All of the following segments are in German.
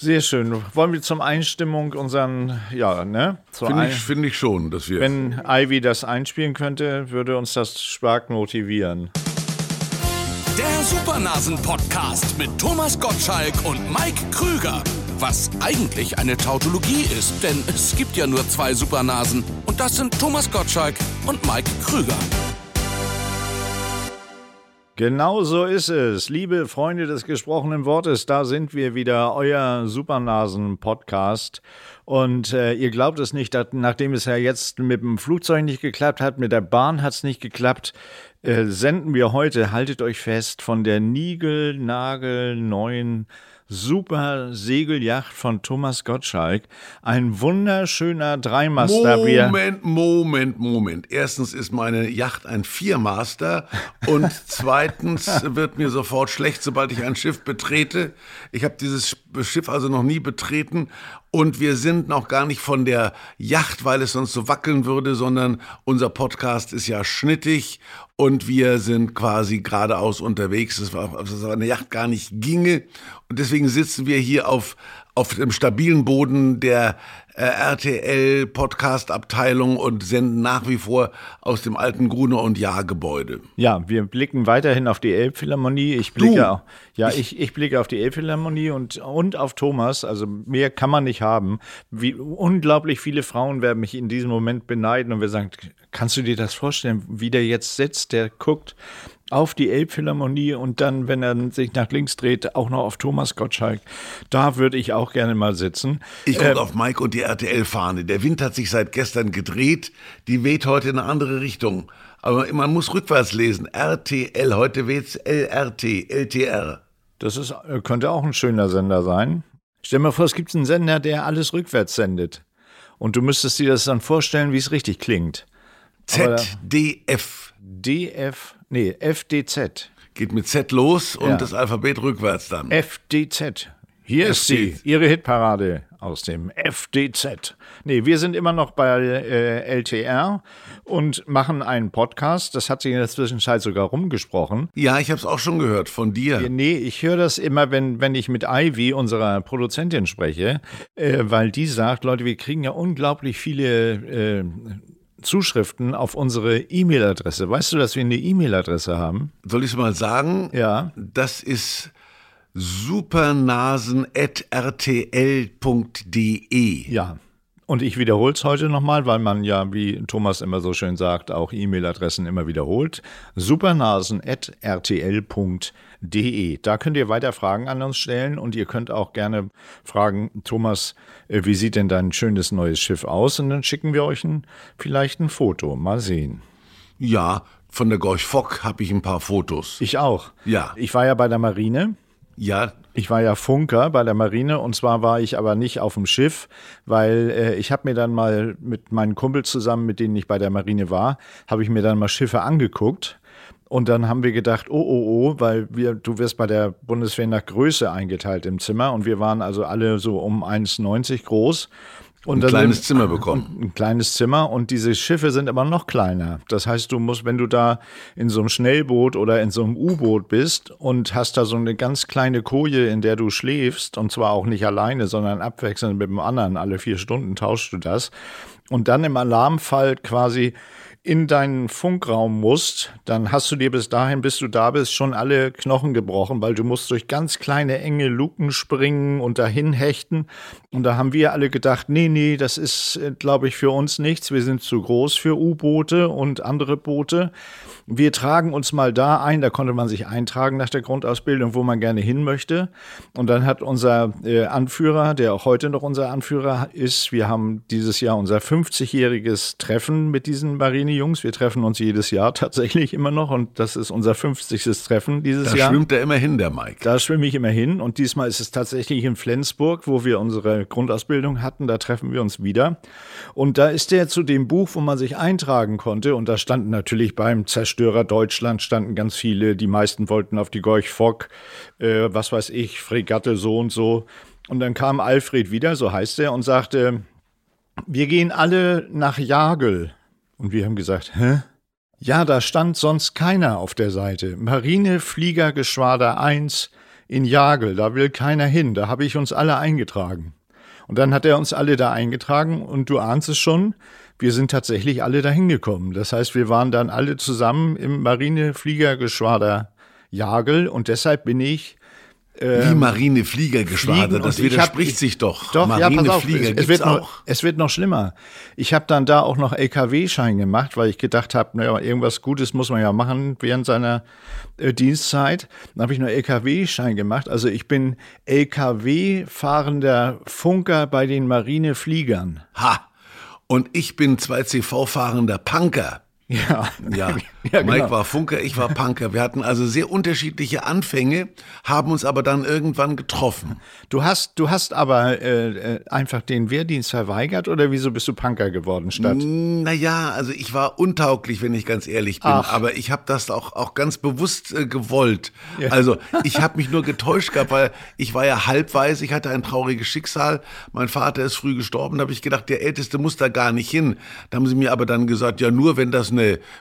Sehr schön. Wollen wir zum Einstimmung unseren, ja, ne? Finde ich schon, dass wir... Wenn Ivy das einspielen könnte, würde uns das stark motivieren. Der Supernasen-Podcast mit Thomas Gottschalk und Mike Krüger. Was eigentlich eine Tautologie ist, denn es gibt ja nur zwei Supernasen. Und das sind Thomas Gottschalk und Mike Krüger. Genau so ist es. Liebe Freunde des gesprochenen Wortes, da sind wir wieder, euer Supernasen-Podcast. Und ihr glaubt es nicht, dass, nachdem es ja jetzt mit dem Flugzeug nicht geklappt hat, mit der Bahn hat es nicht geklappt, senden wir heute, haltet euch fest, von der niegelnagelneuen Super Segeljacht von Thomas Gottschalk. Ein wunderschöner Dreimaster. Moment. Erstens ist meine Yacht ein Viermaster und zweitens wird mir sofort schlecht, sobald ich ein Schiff betrete. Ich habe dieses Schiff also noch nie betreten und wir sind noch gar nicht von der Yacht, weil es sonst so wackeln würde, sondern unser Podcast ist ja schnittig und wir sind quasi geradeaus unterwegs, dass eine Yacht gar nicht ginge. Und deswegen sitzen wir hier auf dem stabilen Boden der RTL Podcast Abteilung und senden nach wie vor aus dem alten Gruner und Jahr Gebäude. Ja, wir blicken weiterhin auf die Elbphilharmonie. Ich blicke auf die Elbphilharmonie und auf Thomas. Also mehr kann man nicht haben. Wie unglaublich viele Frauen werden mich in diesem Moment beneiden und wir sagen: Kannst du dir das vorstellen, wie der jetzt sitzt? Der guckt auf die Elbphilharmonie und dann, wenn er sich nach links dreht, auch noch auf Thomas Gottschalk. Da würde ich auch gerne mal sitzen. Ich gucke auf Mike und die RTL-Fahne. Der Wind hat sich seit gestern gedreht. Die weht heute in eine andere Richtung. Aber man muss rückwärts lesen. RTL, heute weht's LRT, LTR. Das ist, könnte auch ein schöner Sender sein. Stell dir mal vor, es gibt einen Sender, der alles rückwärts sendet. Und du müsstest dir das dann vorstellen, wie es richtig klingt. ZDF. FDZ. Geht mit Z los und das Alphabet rückwärts dann. FDZ. Hier ist sie, ihre Hitparade aus dem FDZ. Nee, wir sind immer noch bei LTR und machen einen Podcast. Das hat sich in der Zwischenzeit sogar rumgesprochen. Ja, ich habe es auch schon gehört von dir. Nee, ich höre das immer, wenn ich mit Ivy, unserer Produzentin, spreche, weil die sagt, Leute, wir kriegen ja unglaublich viele Zuschriften auf unsere E-Mail-Adresse. Weißt du, dass wir eine E-Mail-Adresse haben? Soll ich es mal sagen? Ja. Das ist supernasen@rtl.de. Ja. Und ich wiederhole es heute nochmal, weil man ja, wie Thomas immer so schön sagt, auch E-Mail-Adressen immer wiederholt. supernasen@rtl.de. Da könnt ihr weiter Fragen an uns stellen und ihr könnt auch gerne fragen, Thomas, wie sieht denn dein schönes neues Schiff aus? Und dann schicken wir euch vielleicht ein Foto. Mal sehen. Ja, von der Gorch Fock habe ich ein paar Fotos. Ich auch. Ja. Ich war ja bei der Marine. Ja. Ich war ja Funker bei der Marine und zwar war ich aber nicht auf dem Schiff, weil ich habe mir dann mal mit meinen Kumpels zusammen, mit denen ich bei der Marine war, habe ich mir dann mal Schiffe angeguckt und dann haben wir gedacht, weil du wirst bei der Bundeswehr nach Größe eingeteilt im Zimmer und wir waren also alle so um 1,90 groß. Und ein kleines Zimmer bekommen. Ein kleines Zimmer und diese Schiffe sind aber noch kleiner. Das heißt, du musst, wenn du da in so einem Schnellboot oder in so einem U-Boot bist und hast da so eine ganz kleine Koje, in der du schläfst, und zwar auch nicht alleine, sondern abwechselnd mit dem anderen, alle 4 Stunden tauschst du das, und dann im Alarmfall quasi in deinen Funkraum musst, dann hast du dir bis dahin, bis du da bist, schon alle Knochen gebrochen, weil du musst durch ganz kleine, enge Luken springen und dahin hechten. Und da haben wir alle gedacht, nee, das ist, glaube ich, für uns nichts. Wir sind zu groß für U-Boote und andere Boote. Wir tragen uns mal da ein, da konnte man sich eintragen nach der Grundausbildung, wo man gerne hin möchte. Und dann hat unser Anführer, der auch heute noch unser Anführer ist, wir haben dieses Jahr unser 50-jähriges Treffen mit diesen Marinejungs. Wir treffen uns jedes Jahr tatsächlich immer noch und das ist unser 50. Treffen dieses Jahr. Da schwimmt er immer hin, der Mike. Da schwimme ich immer hin und diesmal ist es tatsächlich in Flensburg, wo wir unsere Grundausbildung hatten, da treffen wir uns wieder. Und da ist der zu dem Buch, wo man sich eintragen konnte und da standen natürlich beim Zerstörer Deutschland standen ganz viele, die meisten wollten auf die Gorch Fock, was weiß ich, Fregatte so und so. Und dann kam Alfred wieder, so heißt er, und sagte, wir gehen alle nach Jagel. Und wir haben gesagt, hä? Ja, da stand sonst keiner auf der Seite. Marinefliegergeschwader 1 in Jagel, da will keiner hin, da habe ich uns alle eingetragen. Und dann hat er uns alle da eingetragen und du ahnst es schon, wir sind tatsächlich alle da hingekommen. Das heißt, wir waren dann alle zusammen im Marinefliegergeschwader Jagel und deshalb bin ich... Die Marinefliegergeschwader, das widerspricht sich doch. Doch, ja, pass auf, es wird noch schlimmer. Ich habe dann da auch noch LKW-Schein gemacht, weil ich gedacht habe, naja, irgendwas Gutes muss man ja machen während seiner Dienstzeit. Dann habe ich noch LKW-Schein gemacht. Also ich bin LKW-fahrender Funker bei den Marinefliegern. Ha! Und ich bin 2CV-fahrender Punker. Ja. Ja, Mike war Funker, ich war Punker. Wir hatten also sehr unterschiedliche Anfänge, haben uns aber dann irgendwann getroffen. Du hast aber einfach den Wehrdienst verweigert oder wieso bist du Punker geworden statt? Naja, also ich war untauglich, wenn ich ganz ehrlich bin, aber ich habe das auch ganz bewusst gewollt. Ja. Also ich habe mich nur getäuscht gehabt, weil ich war ja halbweise, ich hatte ein trauriges Schicksal. Mein Vater ist früh gestorben, da habe ich gedacht, der Älteste muss da gar nicht hin. Da haben sie mir aber dann gesagt, ja nur wenn das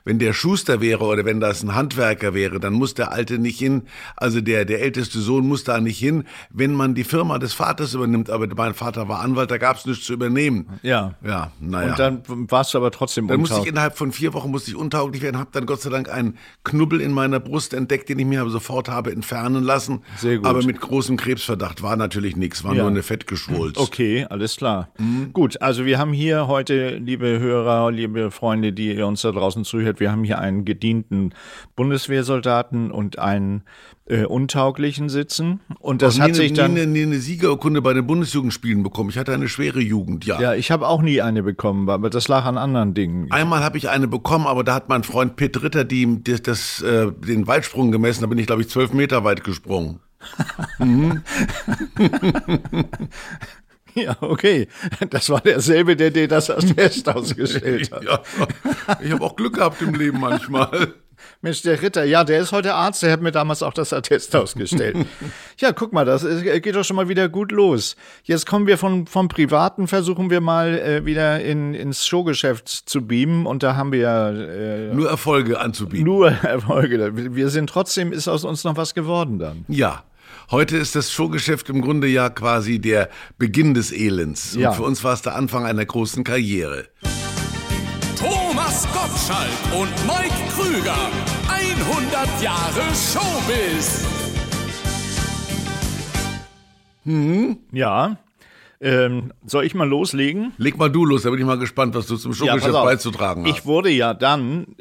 wenn der Schuster wäre oder wenn das ein Handwerker wäre, dann muss der Alte nicht hin, also der älteste Sohn muss da nicht hin, wenn man die Firma des Vaters übernimmt, aber mein Vater war Anwalt, da gab es nichts zu übernehmen. Ja, naja. Und dann warst du aber trotzdem untauglich. Dann musste ich innerhalb von 4 Wochen untauglich werden, habe dann Gott sei Dank einen Knubbel in meiner Brust entdeckt, den ich mir sofort habe entfernen lassen. Sehr gut. Aber mit großem Krebsverdacht war natürlich nichts, war nur eine Fettgeschwulst. Okay, alles klar. Mhm. Gut, also wir haben hier heute, liebe Hörer, liebe Freunde, die ihr uns da draußen zuhört, wir haben hier einen gedienten Bundeswehrsoldaten und einen untauglichen sitzen. Und das hat sich dann nie eine Siegerurkunde bei den Bundesjugendspielen bekommen. Ich hatte eine schwere Jugend, ja. Ja, ich habe auch nie eine bekommen, aber das lag an anderen Dingen. Einmal habe ich eine bekommen, aber da hat mein Freund Pitt Ritter den Weitsprung gemessen. Da bin ich, glaube ich, 12 Meter weit gesprungen. Mhm. Ja, okay. Das war derselbe, der dir das als Test ausgestellt hat. Ja, ich habe auch Glück gehabt im Leben manchmal. Mensch, der Ritter, ja, der ist heute Arzt, der hat mir damals auch das Attest ausgestellt. Ja, guck mal, das geht doch schon mal wieder gut los. Jetzt kommen wir vom Privaten, versuchen wir mal wieder ins Showgeschäft zu beamen und da haben wir ja... nur Erfolge anzubieten. Nur Erfolge. Trotzdem ist aus uns noch was geworden dann. Ja. Heute ist das Showgeschäft im Grunde ja quasi der Beginn des Elends. Ja. Und für uns war es der Anfang einer großen Karriere. Thomas Gottschalk und Mike Krüger, 100 Jahre Showbiz. Ja. Soll ich mal loslegen? Leg mal du los, da bin ich mal gespannt, was du zum Showgeschäft beizutragen hast. Ich wurde ja dann,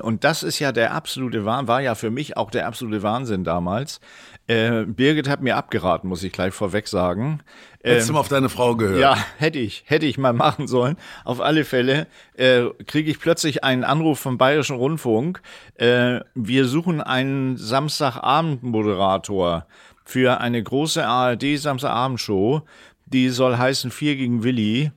und das ist ja der absolute Wahnsinn, war ja für mich auch der absolute Wahnsinn damals. Birgit hat mir abgeraten, muss ich gleich vorweg sagen. Hättest du mal auf deine Frau gehört? Ja, hätte ich mal machen sollen. Auf alle Fälle kriege ich plötzlich einen Anruf vom Bayerischen Rundfunk. Wir suchen einen Samstagabend-Moderator für eine große ARD-Samstagabendshow. Die soll heißen 4 gegen Willi.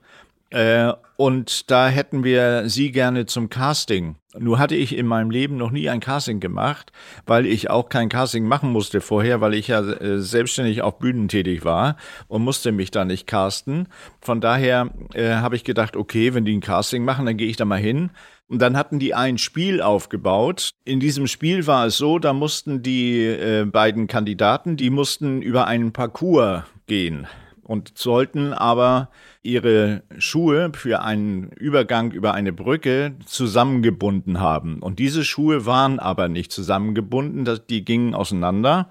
Und da hätten wir sie gerne zum Casting. Nur hatte ich in meinem Leben noch nie ein Casting gemacht, weil ich auch kein Casting machen musste vorher, weil ich ja selbstständig auf Bühnen tätig war und musste mich da nicht casten. Von daher habe ich gedacht, okay, wenn die ein Casting machen, dann gehe ich da mal hin. Und dann hatten die ein Spiel aufgebaut. In diesem Spiel war es so, da mussten die beiden Kandidaten, die mussten über einen Parcours gehen. Und sollten aber ihre Schuhe für einen Übergang über eine Brücke zusammengebunden haben. Und diese Schuhe waren aber nicht zusammengebunden, die gingen auseinander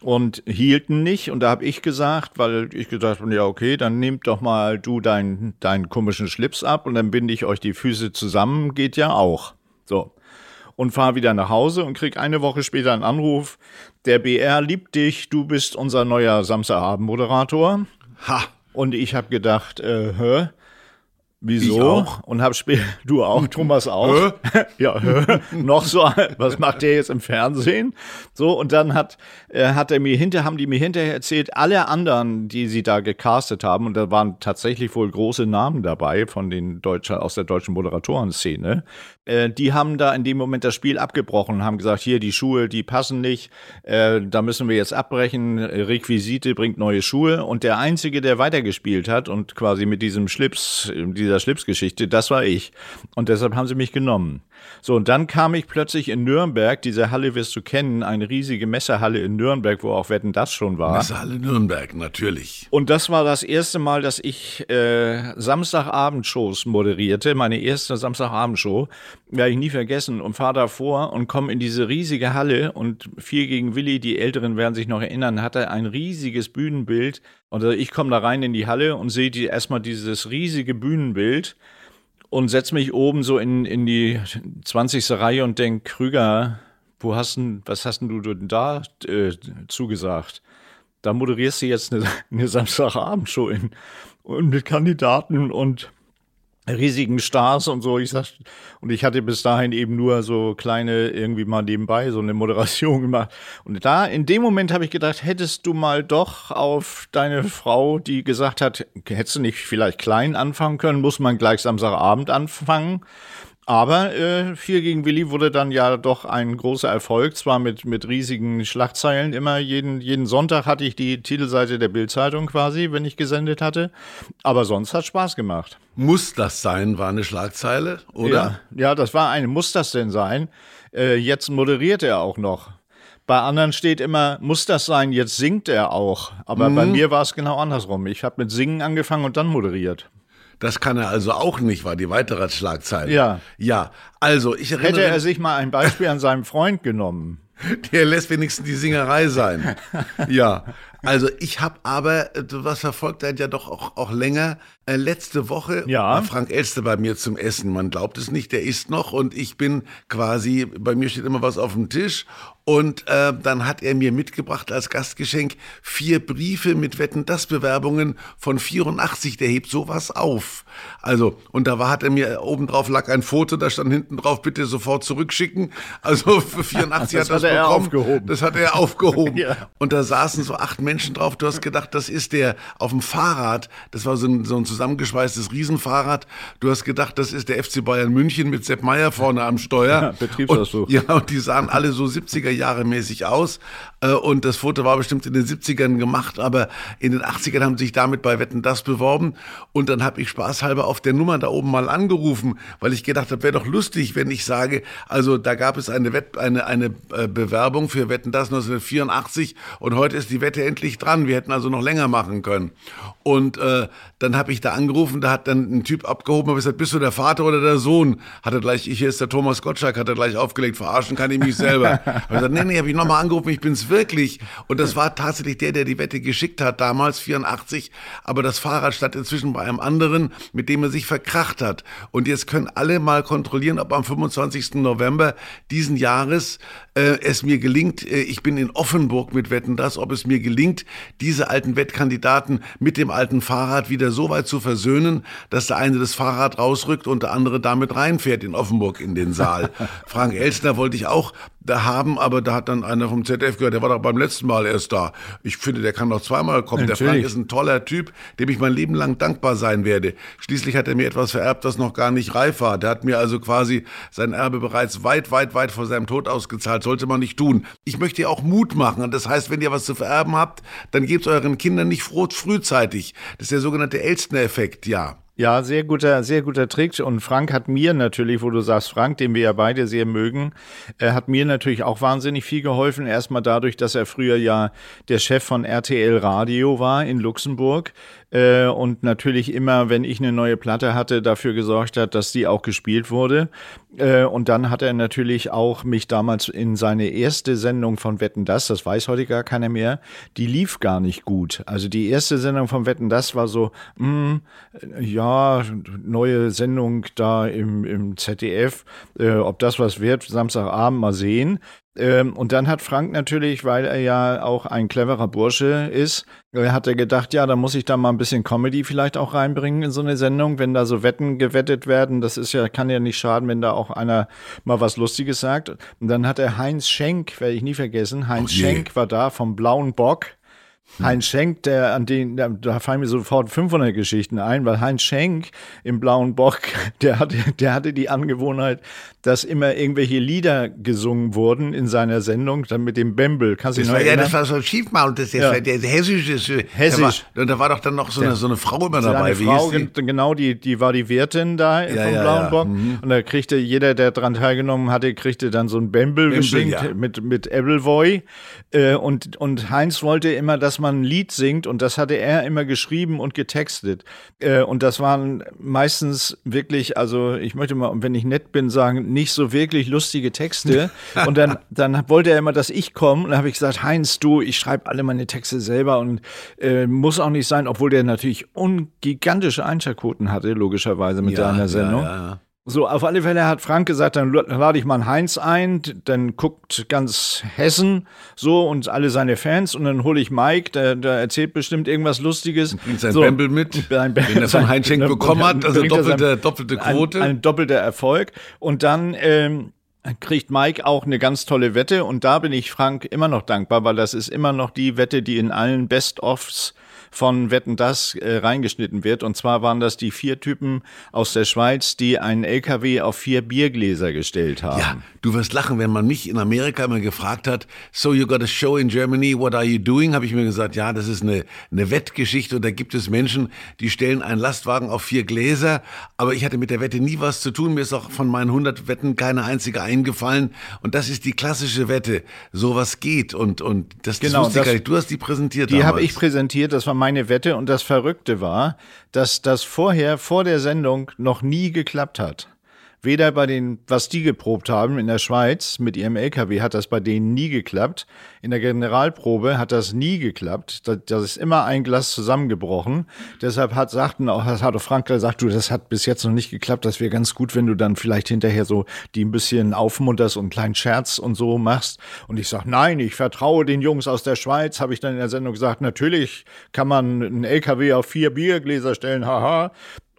und hielten nicht. Und da habe ich gesagt, weil ich gedacht habe, ja okay, dann nehmt doch mal du deinen komischen Schlips ab und dann binde ich euch die Füße zusammen, geht ja auch. So. Und fahre wieder nach Hause und krieg eine Woche später einen Anruf, der BR liebt dich, du bist unser neuer Samstagabend-Moderator. Ha! Und ich habe gedacht, wieso? Ich auch. Und habe später, du auch, Thomas auch. Ja, noch so, was macht der jetzt im Fernsehen? So, und dann haben die mir hinterher erzählt, alle anderen, die sie da gecastet haben, und da waren tatsächlich wohl große Namen dabei von den aus der deutschen Moderatorenszene, die haben da in dem Moment das Spiel abgebrochen und haben gesagt, hier, die Schuhe, die passen nicht, da müssen wir jetzt abbrechen, Requisite bringt neue Schuhe. Und der Einzige, der weitergespielt hat und quasi mit diesem Schlips, dieser dieser Schlipsgeschichte, das war ich. Und deshalb haben sie mich genommen. So, und dann kam ich plötzlich in Nürnberg, diese Halle wirst du kennen, eine riesige Messehalle in Nürnberg, wo auch Wetten, dass schon war. Messehalle Nürnberg, natürlich. Und das war das erste Mal, dass ich Samstagabendshows moderierte, meine erste Samstagabendshow, werde ich nie vergessen, und fahre davor und komme in diese riesige Halle und Vier gegen Willi, die Älteren werden sich noch erinnern, hatte ein riesiges Bühnenbild und ich komme da rein in die Halle und sehe erstmal dieses riesige Bühnenbild und setze mich oben so in die 20. Reihe und denke, Krüger, was hast denn du da zugesagt? Da moderierst du jetzt eine Samstagabendshow und mit Kandidaten und riesigen Stars und so. Ich hatte bis dahin eben nur so kleine, irgendwie mal nebenbei so eine Moderation gemacht. Und da, in dem Moment habe ich gedacht, hättest du mal doch auf deine Frau, die gesagt hat, hättest du nicht vielleicht klein anfangen können, muss man gleich Samstagabend anfangen. Aber Vier gegen Willi wurde dann ja doch ein großer Erfolg, zwar mit riesigen Schlagzeilen immer. Jeden Sonntag hatte ich die Titelseite der Bild-Zeitung quasi, wenn ich gesendet hatte. Aber sonst hat es Spaß gemacht. Muss das sein, war eine Schlagzeile, oder? Ja, das war eine. Muss das denn sein? Jetzt moderiert er auch noch. Bei anderen steht immer, muss das sein, jetzt singt er auch. Aber bei mir war es genau andersrum. Ich habe mit Singen angefangen und dann moderiert. Das kann er also auch nicht, war die weitere Schlagzeile. Ja, also ich erinnere... Hätte er sich mal ein Beispiel an seinem Freund genommen. Der lässt wenigstens die Singerei sein. Ja, also ich habe aber, was verfolgt er ja doch auch länger, letzte Woche war Frank Elstner bei mir zum Essen. Man glaubt es nicht, der isst noch und ich bin quasi, bei mir steht immer was auf dem Tisch. Und dann hat er mir mitgebracht als Gastgeschenk 4 Briefe mit Wetten, dass Bewerbungen von 84, der hebt sowas auf. Also, und da hat er mir, obendrauf lag ein Foto, da stand hinten drauf, bitte sofort zurückschicken. Also für 84 das hat er aufgehoben. Ja. Und da saßen so 8 Menschen drauf, du hast gedacht, das ist der auf dem Fahrrad, das war so ein zusammengeschweißtes Riesenfahrrad, du hast gedacht, das ist der FC Bayern München mit Sepp Maier vorne am Steuer. Betriebsausflug. Und die sahen alle so 70er-Jahre-mäßig aus und das Foto war bestimmt in den 70ern gemacht, aber in den 80ern haben sich damit bei Wetten, dass beworben und dann habe ich spaßhalber auf der Nummer da oben mal angerufen, weil ich gedacht habe, wäre doch lustig, wenn ich sage, also da gab es eine Bewerbung für Wetten, dass 1984 und heute ist die Wette endlich dran, wir hätten also noch länger machen können und dann habe ich da angerufen, da hat dann ein Typ abgehoben und gesagt, bist du der Vater oder der Sohn? Hat er gleich, hier ist der Thomas Gottschalk, hat er gleich aufgelegt, verarschen kann ich mich selber. Ich habe gesagt, nee, habe ich nochmal angerufen, ich bin's wirklich. Und das war tatsächlich der die Wette geschickt hat, damals 84. Aber das Fahrrad stand inzwischen bei einem anderen, mit dem er sich verkracht hat. Und jetzt können alle mal kontrollieren, ob am 25. November diesen Jahres es mir gelingt, ich bin in Offenburg mit Wetten, dass, ob es mir gelingt, diese alten Wettkandidaten mit dem alten Fahrrad wieder so weit zu versöhnen, dass der eine das Fahrrad rausrückt und der andere damit reinfährt in Offenburg in den Saal. Frank Elstner wollte ich auch da haben, aber da hat dann einer vom ZDF gehört, der war doch beim letzten Mal erst da. Ich finde, der kann noch zweimal kommen. Natürlich. Der Frank ist ein toller Typ, dem ich mein Leben lang dankbar sein werde. Schließlich hat er mir etwas vererbt, das noch gar nicht reif war. Der hat mir also quasi sein Erbe bereits weit, weit, weit vor seinem Tod ausgezahlt. Sollte man nicht tun. Ich möchte ja auch Mut machen. Und das heißt, wenn ihr was zu vererben habt, dann gebt euren Kindern nicht frühzeitig. Das ist der sogenannte Elstner-Effekt, ja. Ja, sehr guter Trick. Und Frank hat mir natürlich, wo du sagst, Frank, den wir ja beide sehr mögen, hat mir natürlich auch wahnsinnig viel geholfen. Erstmal dadurch, dass er früher ja der Chef von RTL Radio war in Luxemburg. Und natürlich immer, wenn ich eine neue Platte hatte, dafür gesorgt hat, dass die auch gespielt wurde. Und dann hat er natürlich auch mich damals in seine erste Sendung von Wetten, dass, das weiß heute gar keiner mehr, die lief gar nicht gut. Also die erste Sendung von Wetten, dass war so, neue Sendung da im ZDF, ob das was wird, Samstagabend mal sehen. Und dann hat Frank natürlich, weil er ja auch ein cleverer Bursche ist, hat er gedacht, ja, da muss ich da mal ein bisschen Comedy vielleicht auch reinbringen in so eine Sendung, wenn da so Wetten gewettet werden, das ist ja, kann ja nicht schaden, wenn da auch einer mal was Lustiges sagt. Und dann hat er Heinz Schenk, werde ich nie vergessen, Heinz Schenk war da vom Blauen Bock. Heinz Schenk, da fallen mir sofort 500 Geschichten ein, weil Heinz Schenk im Blauen Bock, der hatte die Angewohnheit, dass immer irgendwelche Lieder gesungen wurden in seiner Sendung, dann mit dem Bembel. Kannst du dich noch erinnern? Ja, das war so ein Schiefmountes, ja. Der hessische. Hessisch. Da war doch dann noch so eine Frau immer dabei. Wie Frau, hieß die? Genau, die war die Wirtin da vom Blauen Bock. Mhm. Und da kriegte jeder, der daran teilgenommen hatte, kriegte dann so ein Bembel geschenkt mit Ebbelwoi. Und Heinz wollte immer, dass man ein Lied singt, und das hatte er immer geschrieben und getextet. Und das waren meistens wirklich, also ich möchte mal, wenn ich nett bin, sagen, nicht so wirklich lustige Texte. Und dann wollte er immer, dass ich komme. Und dann habe ich gesagt, Heinz, du, ich schreibe alle meine Texte selber und muss auch nicht sein, obwohl der natürlich gigantische Einschaltquoten hatte, logischerweise mit seiner Sendung. Ja. So, auf alle Fälle hat Frank gesagt, dann lade ich mal einen Heinz ein, dann guckt ganz Hessen so und alle seine Fans, und dann hole ich Mike, der erzählt bestimmt irgendwas Lustiges. Bringt sein Bembel mit, den er von Heinz Schenk bekommen hat, also doppelte Quote. Ein doppelter Erfolg. Und dann kriegt Mike auch eine ganz tolle Wette, und da bin ich Frank immer noch dankbar, weil das ist immer noch die Wette, die in allen Best-Offs von Wetten, dass reingeschnitten wird. Und zwar waren das die 4 Typen aus der Schweiz, die einen LKW auf 4 Biergläser gestellt haben. Ja, du wirst lachen, wenn man mich in Amerika immer gefragt hat, so you got a show in Germany, what are you doing? Habe ich mir gesagt, ja, das ist eine Wettgeschichte, und da gibt es Menschen, die stellen einen Lastwagen auf 4 Gläser. Aber ich hatte mit der Wette nie was zu tun. Mir ist auch von meinen 100 Wetten keine einzige eingefallen. Und das ist die klassische Wette. Sowas geht. Und das wusste ich gar nicht. Du hast die präsentiert. Die habe ich präsentiert. Das war meine Wette, und das Verrückte war, dass das vorher, vor der Sendung, noch nie geklappt hat. Weder bei den, was die geprobt haben in der Schweiz mit ihrem LKW, hat das bei denen nie geklappt. In der Generalprobe hat das nie geklappt. Das ist immer ein Glas zusammengebrochen. Deshalb hat auch Frank gesagt, du, das hat bis jetzt noch nicht geklappt. Das wäre ganz gut, wenn du dann vielleicht hinterher so die ein bisschen aufmunterst und einen kleinen Scherz und so machst. Und ich sag, nein, ich vertraue den Jungs aus der Schweiz, habe ich dann in der Sendung gesagt. Natürlich kann man einen LKW auf 4 Biergläser stellen, haha.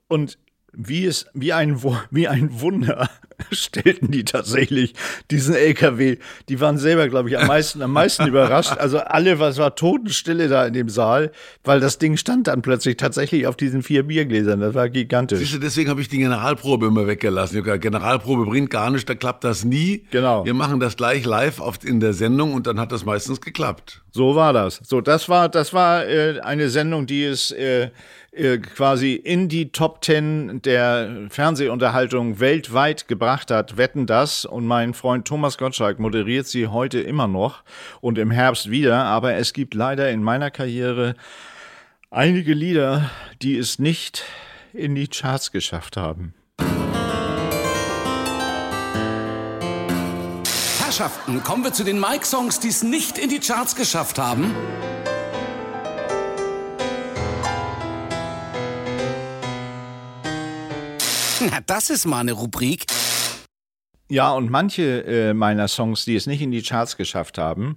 Und wie ein Wunder stellten die tatsächlich diesen LKW. Die waren selber, glaube ich, am meisten überrascht. Also es war Totenstille da in dem Saal, weil das Ding stand dann plötzlich tatsächlich auf diesen 4 Biergläsern. Das war gigantisch. Siehst du, deswegen habe ich die Generalprobe immer weggelassen. Ich habe gesagt, Generalprobe bringt gar nichts, da klappt das nie. Genau. Wir machen das gleich live in der Sendung, und dann hat das meistens geklappt. So war das. So, das war eine Sendung, die es quasi in die Top 10 der Fernsehunterhaltung weltweit gebracht hat. Wetten, dass, und mein Freund Thomas Gottschalk moderiert sie heute immer noch und im Herbst wieder. Aber es gibt leider in meiner Karriere einige Lieder, die es nicht in die Charts geschafft haben. Herrschaften, kommen wir zu den Mike-Songs, die es nicht in die Charts geschafft haben. Na, das ist mal eine Rubrik. Ja, und manche meiner Songs, die es nicht in die Charts geschafft haben,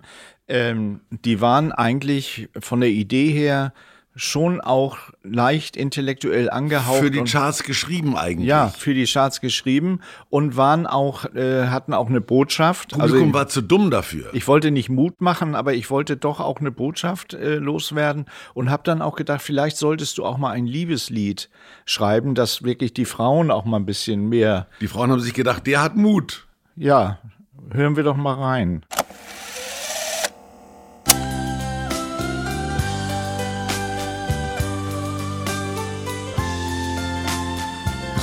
die waren eigentlich von der Idee her schon auch leicht intellektuell angehaucht. Für die Charts geschrieben eigentlich. Ja, für die Charts geschrieben, und hatten auch eine Botschaft. Publikum war zu dumm dafür. Ich wollte nicht Mut machen, aber ich wollte doch auch eine Botschaft loswerden, und habe dann auch gedacht, vielleicht solltest du auch mal ein Liebeslied schreiben, dass wirklich die Frauen auch mal ein bisschen mehr... Die Frauen haben sich gedacht, der hat Mut. Ja, hören wir doch mal rein.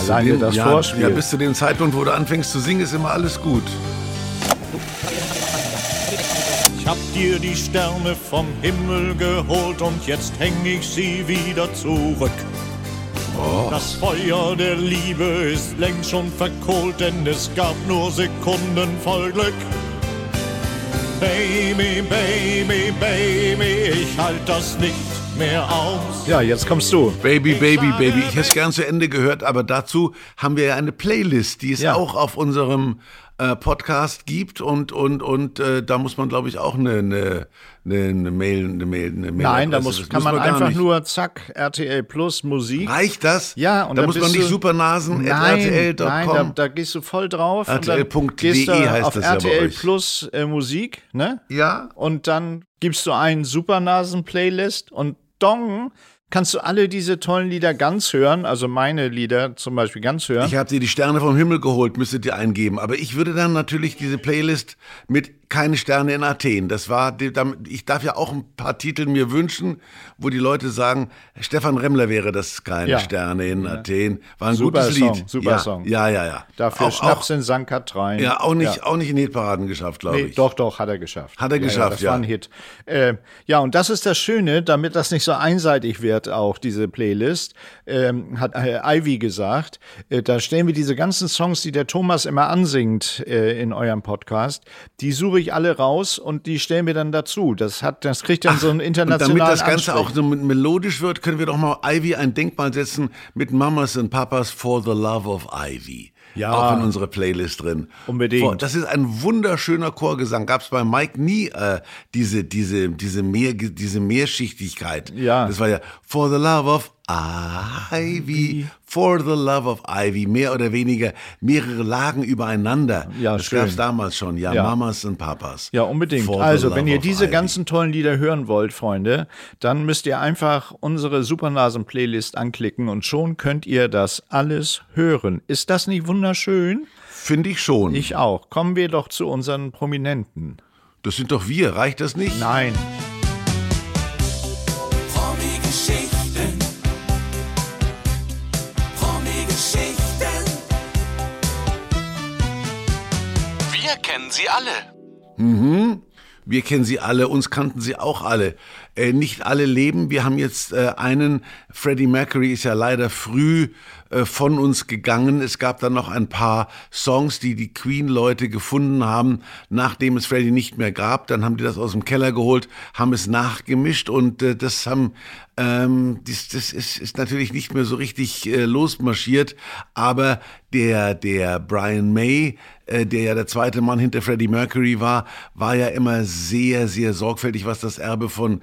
Allein mir das Vorspiel. Ja, bis zu dem Zeitpunkt, wo du anfängst zu singen, ist immer alles gut. Ich hab dir die Sterne vom Himmel geholt, und jetzt häng ich sie wieder zurück. Oh. Das Feuer der Liebe ist längst schon verkohlt, denn es gab nur Sekunden voll Glück. Baby, Baby, Baby, ich halt das nicht mehr aus. Ja, jetzt kommst du. Baby, Baby, Baby. Ich hätte es gern zu Ende gehört, aber dazu haben wir ja eine Playlist, die ist auch auf unserem Podcast gibt und da muss man, glaube ich, auch eine Mail. Nein, da kann man einfach nur zack, RTL Plus Musik. Reicht das? Ja. Und da muss man nicht supernasen@rtl.com. Nein, da gehst du voll drauf. RTL.de heißt das ja bei euch. RTL Plus Musik, ne? Ja. Und dann gibst du einen Supernasen-Playlist und dong, kannst du alle diese tollen Lieder ganz hören, also meine Lieder zum Beispiel ganz hören. Ich habe dir die Sterne vom Himmel geholt, müsstet ihr eingeben. Aber ich würde dann natürlich diese Playlist mit Keine Sterne in Athen. Ich darf ja auch ein paar Titel mir wünschen, wo die Leute sagen, Stefan Remmler wäre das Keine Sterne in Athen. War ein super gutes Lied. Super Song. Ja. Dafür Schnaps in St. Katrein. Ja, auch nicht in Hitparaden geschafft, glaube ich. Doch, hat er geschafft. Das war ein Hit. Und das ist das Schöne, damit das nicht so einseitig wird, auch diese Playlist, hat Ivy gesagt, da stellen wir diese ganzen Songs, die der Thomas immer ansingt in eurem Podcast, die suche ich alle raus und die stellen wir dann dazu. Das kriegt dann so einen internationalen Anspruch. Damit das Ganze auch so melodisch wird, können wir doch mal Ivy ein Denkmal setzen mit Mamas und Papas for the Love of Ivy. Ja, auch in unserer Playlist drin. Unbedingt. Das ist ein wunderschöner Chorgesang. Gab es bei Mike nie diese Mehrschichtigkeit. Ja. Das war ja For the Love of Ivy, For the Love of Ivy, mehr oder weniger mehrere Lagen übereinander. Ja, das gab es damals schon, Mamas und Papas. Ja, unbedingt. Also, wenn ihr diese ganzen tollen Lieder hören wollt, Freunde, dann müsst ihr einfach unsere Supernasen-Playlist anklicken und schon könnt ihr das alles hören. Ist das nicht wunderschön? Finde ich schon. Ich auch. Kommen wir doch zu unseren Prominenten. Das sind doch wir, reicht das nicht? Nein. Sie alle. Mhm. Wir kennen sie alle, uns kannten sie auch alle. Nicht alle leben. Wir haben jetzt einen, Freddie Mercury ist ja leider früh von uns gegangen. Es gab dann noch ein paar Songs, die die Queen-Leute gefunden haben, nachdem es Freddie nicht mehr gab. Dann haben die das aus dem Keller geholt, haben es nachgemischt und das haben... Das ist natürlich nicht mehr so richtig losmarschiert, aber der Brian May, der ja der zweite Mann hinter Freddie Mercury war ja immer sehr, sehr sorgfältig, was das Erbe von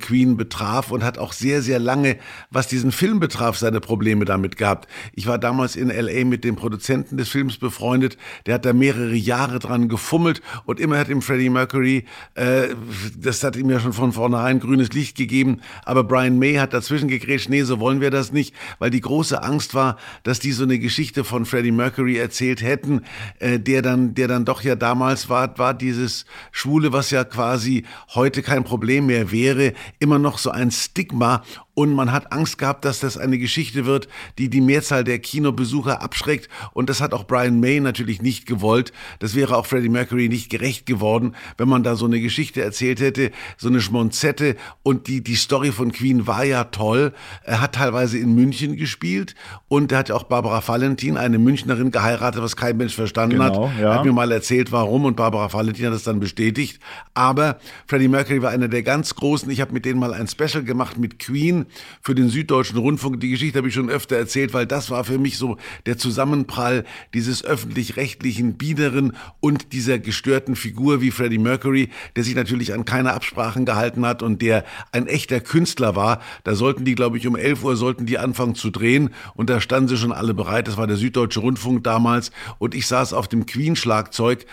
Queen betraf und hat auch sehr, sehr lange, was diesen Film betraf, seine Probleme damit gehabt. Ich war damals in L.A. mit dem Produzenten des Films befreundet, der hat da mehrere Jahre dran gefummelt und immer hat ihm Freddie Mercury, das hat ihm ja schon von vornherein grünes Licht gegeben, aber Brian May hat dazwischen gegrätscht, nee, so wollen wir das nicht, weil die große Angst war, dass die so eine Geschichte von Freddie Mercury erzählt hätten, der dann doch ja damals war dieses Schwule, was ja quasi heute kein Problem mehr wäre, immer noch so ein Stigma. Und man hat Angst gehabt, dass das eine Geschichte wird, die die Mehrzahl der Kinobesucher abschreckt. Und das hat auch Brian May natürlich nicht gewollt. Das wäre auch Freddie Mercury nicht gerecht geworden, wenn man da so eine Geschichte erzählt hätte, so eine Schmonzette. Und die Story von Queen war ja toll. Er hat teilweise in München gespielt und er hat auch Barbara Valentin, eine Münchnerin, geheiratet, was kein Mensch verstanden hat. Er hat mir mal erzählt, warum, und Barbara Valentin hat das dann bestätigt. Aber Freddie Mercury war einer der ganz Großen. Ich habe mit denen mal ein Special gemacht mit Queen für den Süddeutschen Rundfunk. Die Geschichte habe ich schon öfter erzählt, weil das war für mich so der Zusammenprall dieses öffentlich-rechtlichen Biederen und dieser gestörten Figur wie Freddie Mercury, der sich natürlich an keine Absprachen gehalten hat und der ein echter Künstler war. Da sollten die, glaube ich, um 11 Uhr anfangen zu drehen und da standen sie schon alle bereit. Das war der Süddeutsche Rundfunk damals und ich saß auf dem Queen-Schlagzeug,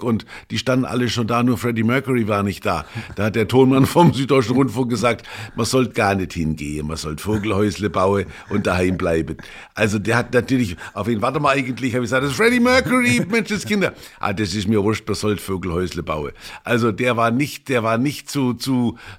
und die standen alle schon da, nur Freddie Mercury war nicht da. Da hat der Tonmann vom Süddeutschen Rundfunk gesagt, man sollte gar nicht hingehen, man sollte Vogelhäusle bauen und daheim bleiben. Also der hat natürlich, auf ihn warte mal eigentlich, habe ich gesagt, das ist Freddie Mercury, Menschenskinder. Ah, das ist mir wurscht, man sollte Vogelhäusle bauen. Also der war nicht zu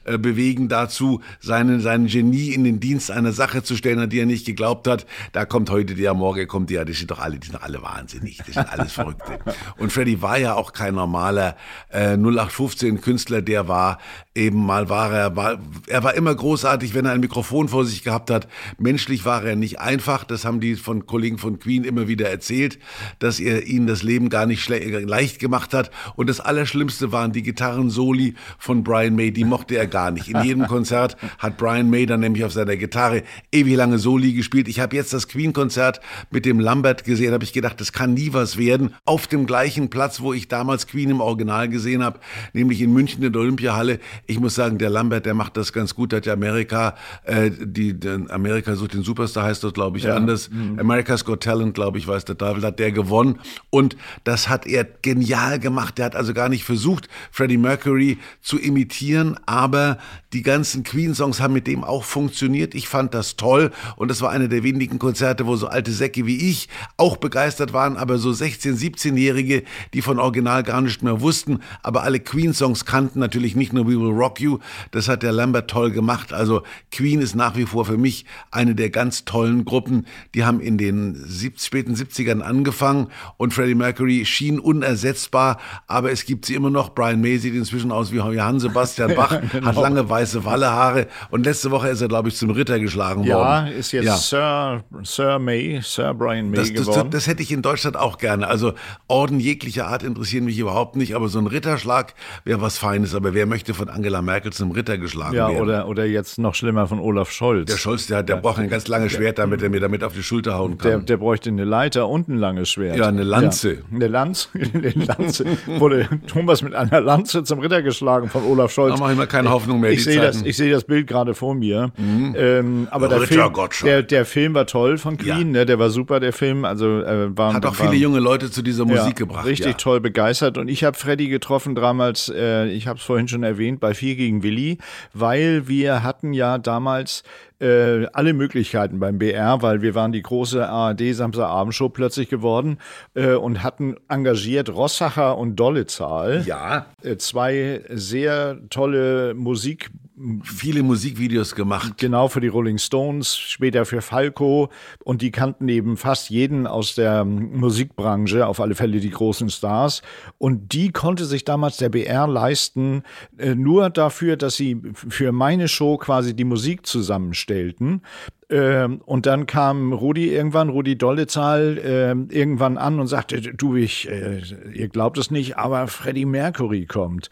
bewegen dazu, seinen Genie in den Dienst einer Sache zu stellen, an die er nicht geglaubt hat. Da kommt heute der, morgen kommt der, die sind doch alle wahnsinnig, das sind alles Verrückte. Und Freddie war ja auch kein normaler 0815-Künstler, der war eben mal, er war immer großartig, wenn er ein Mikrofon vor sich gehabt hat. Menschlich war er nicht einfach. Das haben die von Kollegen von Queen immer wieder erzählt, dass er ihnen das Leben gar nicht leicht gemacht hat. Und das Allerschlimmste waren die Gitarrensoli von Brian May. Die mochte er gar nicht. In jedem Konzert hat Brian May dann nämlich auf seiner Gitarre ewig lange Soli gespielt. Ich habe jetzt das Queen-Konzert mit dem Lambert gesehen. Da habe ich gedacht, das kann nie was werden. Auf dem gleichen Platz, wo ich damals Queen im Original gesehen habe, nämlich in München in der Olympiahalle. Ich muss sagen, der Lambert, der macht das ganz gut. Der hat ja Amerika, Amerika sucht den Superstar, heißt das, glaube ich, ja, anders. Mhm. America's Got Talent, glaube ich, weiß der David, hat der gewonnen. Und das hat er genial gemacht. Der hat also gar nicht versucht, Freddie Mercury zu imitieren, aber die ganzen Queen-Songs haben mit dem auch funktioniert. Ich fand das toll und das war eine der wenigen Konzerte, wo so alte Säcke wie ich auch begeistert waren, aber so 16-, 17-Jährige, die von Original gar nicht mehr wussten, aber alle Queen-Songs kannten, natürlich nicht nur We Will Rock You, das hat der Lambert toll gemacht. Also Queen ist nach wie vor für mich eine der ganz tollen Gruppen. Die haben in den späten 70ern angefangen und Freddie Mercury schien unersetzbar, aber es gibt sie immer noch. Brian May sieht inzwischen aus wie Johann Sebastian Bach, ja, genau, hat lange weiße Wallehaare und letzte Woche ist er, glaube ich, zum Ritter geschlagen worden. Ja, ist jetzt Sir Brian May geworden. Das hätte ich in Deutschland auch gerne. Also Orden jeglicher Art interessieren mich überhaupt nicht, aber so ein Ritterschlag wäre was Feines. Aber wer möchte von Angela Merkel zum Ritter geschlagen werden? Ja, oder jetzt noch schlimmer von Olaf Scholz. Der Scholz, der braucht ein ganz langes Schwert, damit er mir damit auf die Schulter hauen kann. Der bräuchte eine Leiter und ein langes Schwert. Ja, eine Lanze. Ja, eine Lanze. Wurde Thomas mit einer Lanze zum Ritter geschlagen von Olaf Scholz. Da mache ich mir keine Hoffnung mehr. Ich sehe das Bild gerade vor mir. Mhm. Aber der Film war toll von Queen, ja, ne? Der war super, der Film. Also, hat auch viele junge Leute zu dieser Musik gebracht. Richtig toll begeistert. Und ich habe Freddie getroffen damals, ich habe es vorhin schon erwähnt, bei 4 gegen Willi, weil wir hatten ja damals alle Möglichkeiten beim BR, weil wir waren die große ARD-Samstagabendshow plötzlich geworden und hatten engagiert Rossacher und Dollezahl. Ja. Zwei sehr tolle viele Musikvideos gemacht. Genau, für die Rolling Stones, später für Falco, und die kannten eben fast jeden aus der Musikbranche, auf alle Fälle die großen Stars, und die konnte sich damals der BR leisten, nur dafür, dass sie für meine Show quasi die Musik zusammenstellten. Und dann kam Rudi Dollezahl irgendwann an und sagte, du, ihr glaubt es nicht, aber Freddie Mercury kommt.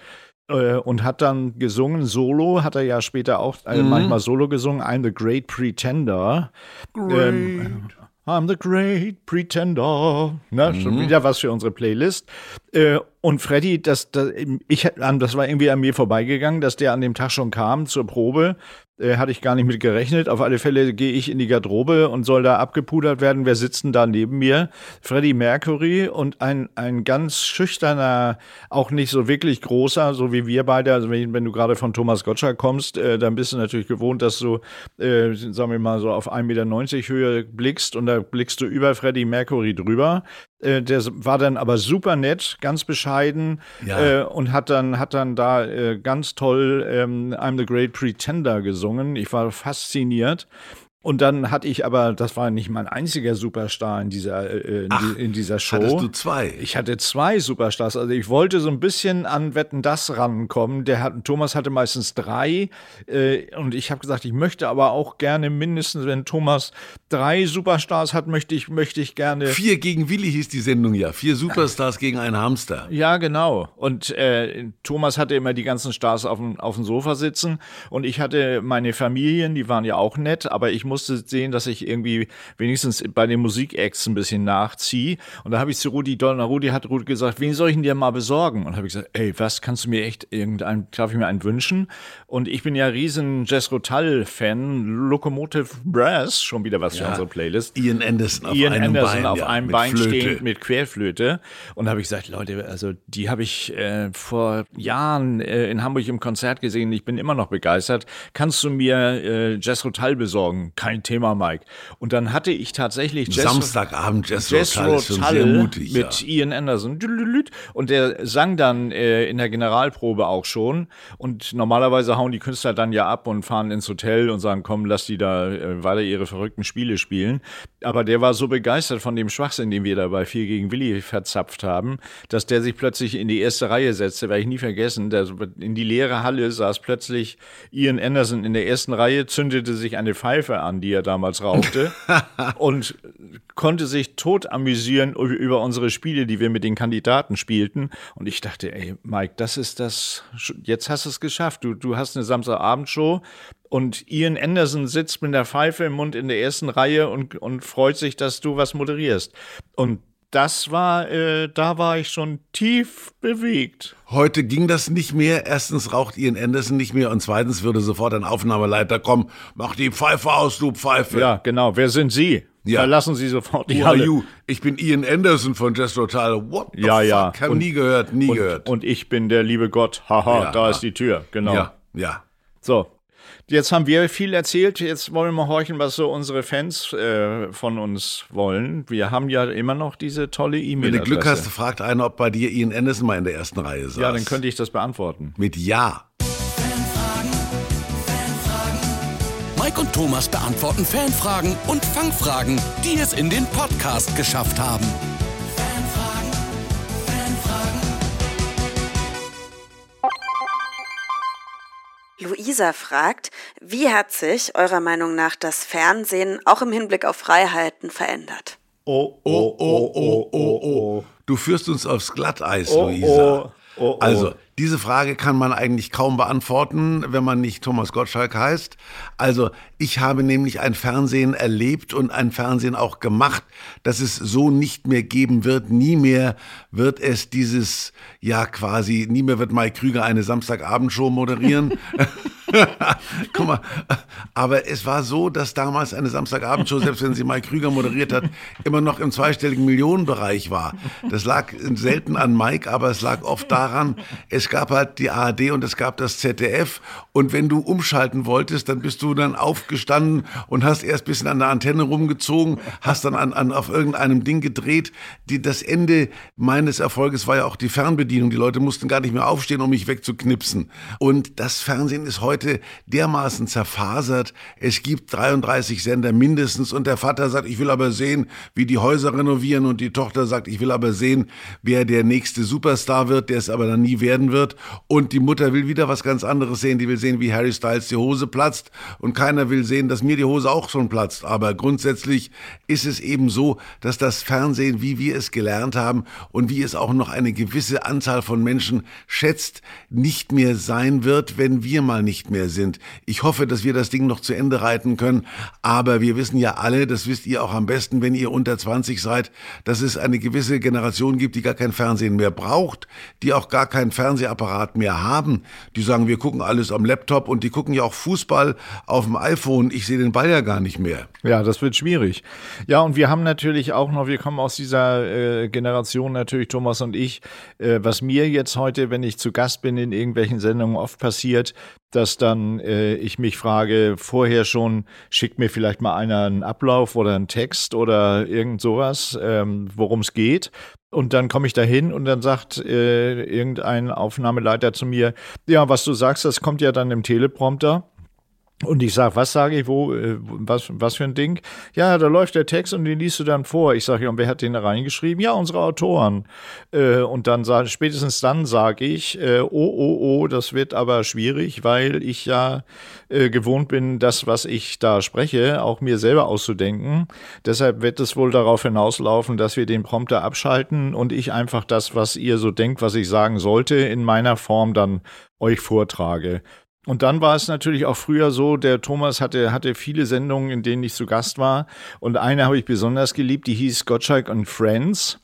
Und hat dann gesungen, Solo, hat er ja später auch manchmal Solo gesungen, I'm the Great Pretender. I'm the Great Pretender. Na, schon wieder was für unsere Playlist. Und Freddie, das war irgendwie an mir vorbeigegangen, dass der an dem Tag schon kam zur Probe. Hatte ich gar nicht mit gerechnet. Auf alle Fälle gehe ich in die Garderobe und soll da abgepudert werden. Wer sitzt denn da neben mir? Freddie Mercury und ein ganz schüchterner, auch nicht so wirklich großer, so wie wir beide. Also wenn du gerade von Thomas Gottschalk kommst, dann bist du natürlich gewohnt, dass du, sagen wir mal, so auf 1,90 Meter Höhe blickst und da blickst du über Freddie Mercury drüber. Der war dann aber super nett, ganz bescheiden, und hat dann da ganz toll I'm the Great Pretender gesungen. Ich war fasziniert. Und dann hatte ich aber, das war nicht mein einziger Superstar in dieser Show. Hattest du zwei? Ich hatte zwei Superstars. Also ich wollte so ein bisschen an Wetten, dass rankommen. Thomas hatte meistens drei. Und ich habe gesagt, ich möchte aber auch gerne mindestens, wenn Thomas drei Superstars hat, möchte ich gerne... 4 gegen Willi hieß die Sendung, ja. 4 Superstars gegen einen Hamster. Ja, genau. Und Thomas hatte immer die ganzen Stars auf dem Sofa sitzen. Und ich hatte meine Familien, die waren ja auch nett, aber ich musste sehen, dass ich irgendwie wenigstens bei den Musikacts ein bisschen nachziehe. Und da habe ich zu Rudi gesagt, wen soll ich denn dir mal besorgen? Und habe ich gesagt, ey, was, kannst du mir echt darf ich mir einen wünschen? Und ich bin ja riesen Jess Rotal-Fan, Locomotive Brass, schon wieder was für unsere Playlist. Ian Anderson auf einem Bein stehend mit Querflöte. Und da habe ich gesagt, Leute, also die habe ich vor Jahren in Hamburg im Konzert gesehen, ich bin immer noch begeistert. Kannst du mir Jess Rotal besorgen? kein Thema, Mike. Und dann hatte ich tatsächlich Samstagabend Jess Rotal sehr mutig, mit Ian Anderson. Und der sang dann in der Generalprobe auch schon. Und normalerweise hauen die Künstler dann ja ab und fahren ins Hotel und sagen, komm, lass die da weiter ihre verrückten Spiele spielen. Aber der war so begeistert von dem Schwachsinn, den wir da bei Vier gegen Willi verzapft haben, dass der sich plötzlich in die erste Reihe setzte, werde ich nie vergessen. In die leere Halle saß plötzlich Ian Anderson in der ersten Reihe, zündete sich eine Pfeife an, die er damals rauchte, und konnte sich tot amüsieren über unsere Spiele, die wir mit den Kandidaten spielten. Und ich dachte, ey, Mike, das ist das, jetzt hast du es geschafft. Du hast eine Samstagabendshow und Ian Anderson sitzt mit der Pfeife im Mund in der ersten Reihe und freut sich, dass du was moderierst. Und das war, da war ich schon tief bewegt. Heute ging das nicht mehr. Erstens raucht Ian Anderson nicht mehr und zweitens würde sofort ein Aufnahmeleiter kommen. Mach die Pfeife aus, du Pfeife. Ja, genau. Wer sind Sie? Ja. Verlassen Sie sofort die Halle. You? Ich bin Ian Anderson von Jess Rotal. What the fuck? Ja. Hab nie gehört, nie gehört. Und ich bin der liebe Gott. Haha, ja, da ist die Tür. Genau. Ja. So. Jetzt haben wir viel erzählt, jetzt wollen wir horchen, was so unsere Fans von uns wollen. Wir haben ja immer noch diese tolle E-Mail-Adresse. Wenn du Glück hast, fragt einer, ob bei dir Ian Anderson mal in der ersten Reihe saß. Ja, dann könnte ich das beantworten. Mit Ja. Fanfragen. Mike und Thomas beantworten Fanfragen und Fangfragen, die es in den Podcast geschafft haben. Luisa fragt, wie hat sich eurer Meinung nach das Fernsehen auch im Hinblick auf Freiheiten verändert? Oh. Du führst uns aufs Glatteis, Luisa. Oh. Also, diese Frage kann man eigentlich kaum beantworten, wenn man nicht Thomas Gottschalk heißt. Also, ich habe nämlich ein Fernsehen erlebt und ein Fernsehen auch gemacht, dass es so nicht mehr geben wird. Nie mehr wird es dieses, nie mehr wird Mike Krüger eine Samstagabendshow moderieren. Guck mal, aber es war so, dass damals eine Samstagabendshow, selbst wenn sie Mike Krüger moderiert hat, immer noch im zweistelligen Millionenbereich war. Das lag selten an Mike, aber es lag oft daran, es gab halt die ARD und es gab das ZDF und wenn du umschalten wolltest, dann bist du dann aufgestanden und hast erst ein bisschen an der Antenne rumgezogen, hast dann auf irgendeinem Ding gedreht. Das Ende meines Erfolges war ja auch die Fernbedienung. Die Leute mussten gar nicht mehr aufstehen, um mich wegzuknipsen. Und das Fernsehen ist heute dermaßen zerfasert. Es gibt 33 Sender mindestens und der Vater sagt, ich will aber sehen, wie die Häuser renovieren und die Tochter sagt, ich will aber sehen, wer der nächste Superstar wird, der es aber dann nie werden wird und die Mutter will wieder was ganz anderes sehen, die will sehen, wie Harry Styles die Hose platzt und keiner will sehen, dass mir die Hose auch schon platzt, aber grundsätzlich ist es eben so, dass das Fernsehen, wie wir es gelernt haben und wie es auch noch eine gewisse Anzahl von Menschen schätzt, nicht mehr sein wird, wenn wir mal nicht mehr sind. Ich hoffe, dass wir das Ding noch zu Ende reiten können, aber wir wissen ja alle, das wisst ihr auch am besten, wenn ihr unter 20 seid, dass es eine gewisse Generation gibt, die gar kein Fernsehen mehr braucht, die auch gar keinen Fernsehapparat mehr haben. Die sagen, wir gucken alles am Laptop und die gucken ja auch Fußball auf dem iPhone. Ich sehe den Ball ja gar nicht mehr. Ja, das wird schwierig. Ja, und wir haben natürlich auch noch, wir kommen aus dieser Generation natürlich, Thomas und ich, was mir jetzt heute, wenn ich zu Gast bin, in irgendwelchen Sendungen oft passiert, dass dann ich mich frage, vorher schon, schickt mir vielleicht mal einer einen Ablauf oder einen Text oder irgend sowas, worum es geht. Und dann komme ich da hin und dann sagt irgendein Aufnahmeleiter zu mir, ja, was du sagst, das kommt ja dann im Teleprompter. Und ich sage, was sage ich, wo, was für ein Ding? Ja, da läuft der Text und den liest du dann vor. Ich sage, ja, und wer hat den da reingeschrieben? Ja, unsere Autoren. Und dann spätestens dann sage ich, das wird aber schwierig, weil ich ja gewohnt bin, das, was ich da spreche, auch mir selber auszudenken. Deshalb wird es wohl darauf hinauslaufen, dass wir den Prompter abschalten und ich einfach das, was ihr so denkt, was ich sagen sollte, in meiner Form dann euch vortrage. Und dann war es natürlich auch früher so, der Thomas hatte viele Sendungen, in denen ich zu Gast war. Und eine habe ich besonders geliebt, die hieß Gottschalk und Friends.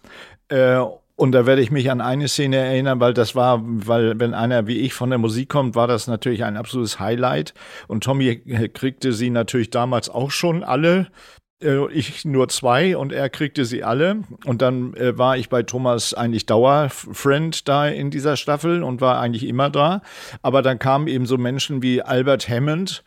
Und da werde ich mich an eine Szene erinnern, weil wenn einer wie ich von der Musik kommt, war das natürlich ein absolutes Highlight. Und Tommy kriegte sie natürlich damals auch schon alle. Ich nur 2 und er kriegte sie alle. Und dann war ich bei Thomas eigentlich Dauerfriend da in dieser Staffel und war eigentlich immer da. Aber dann kamen eben so Menschen wie Albert Hammond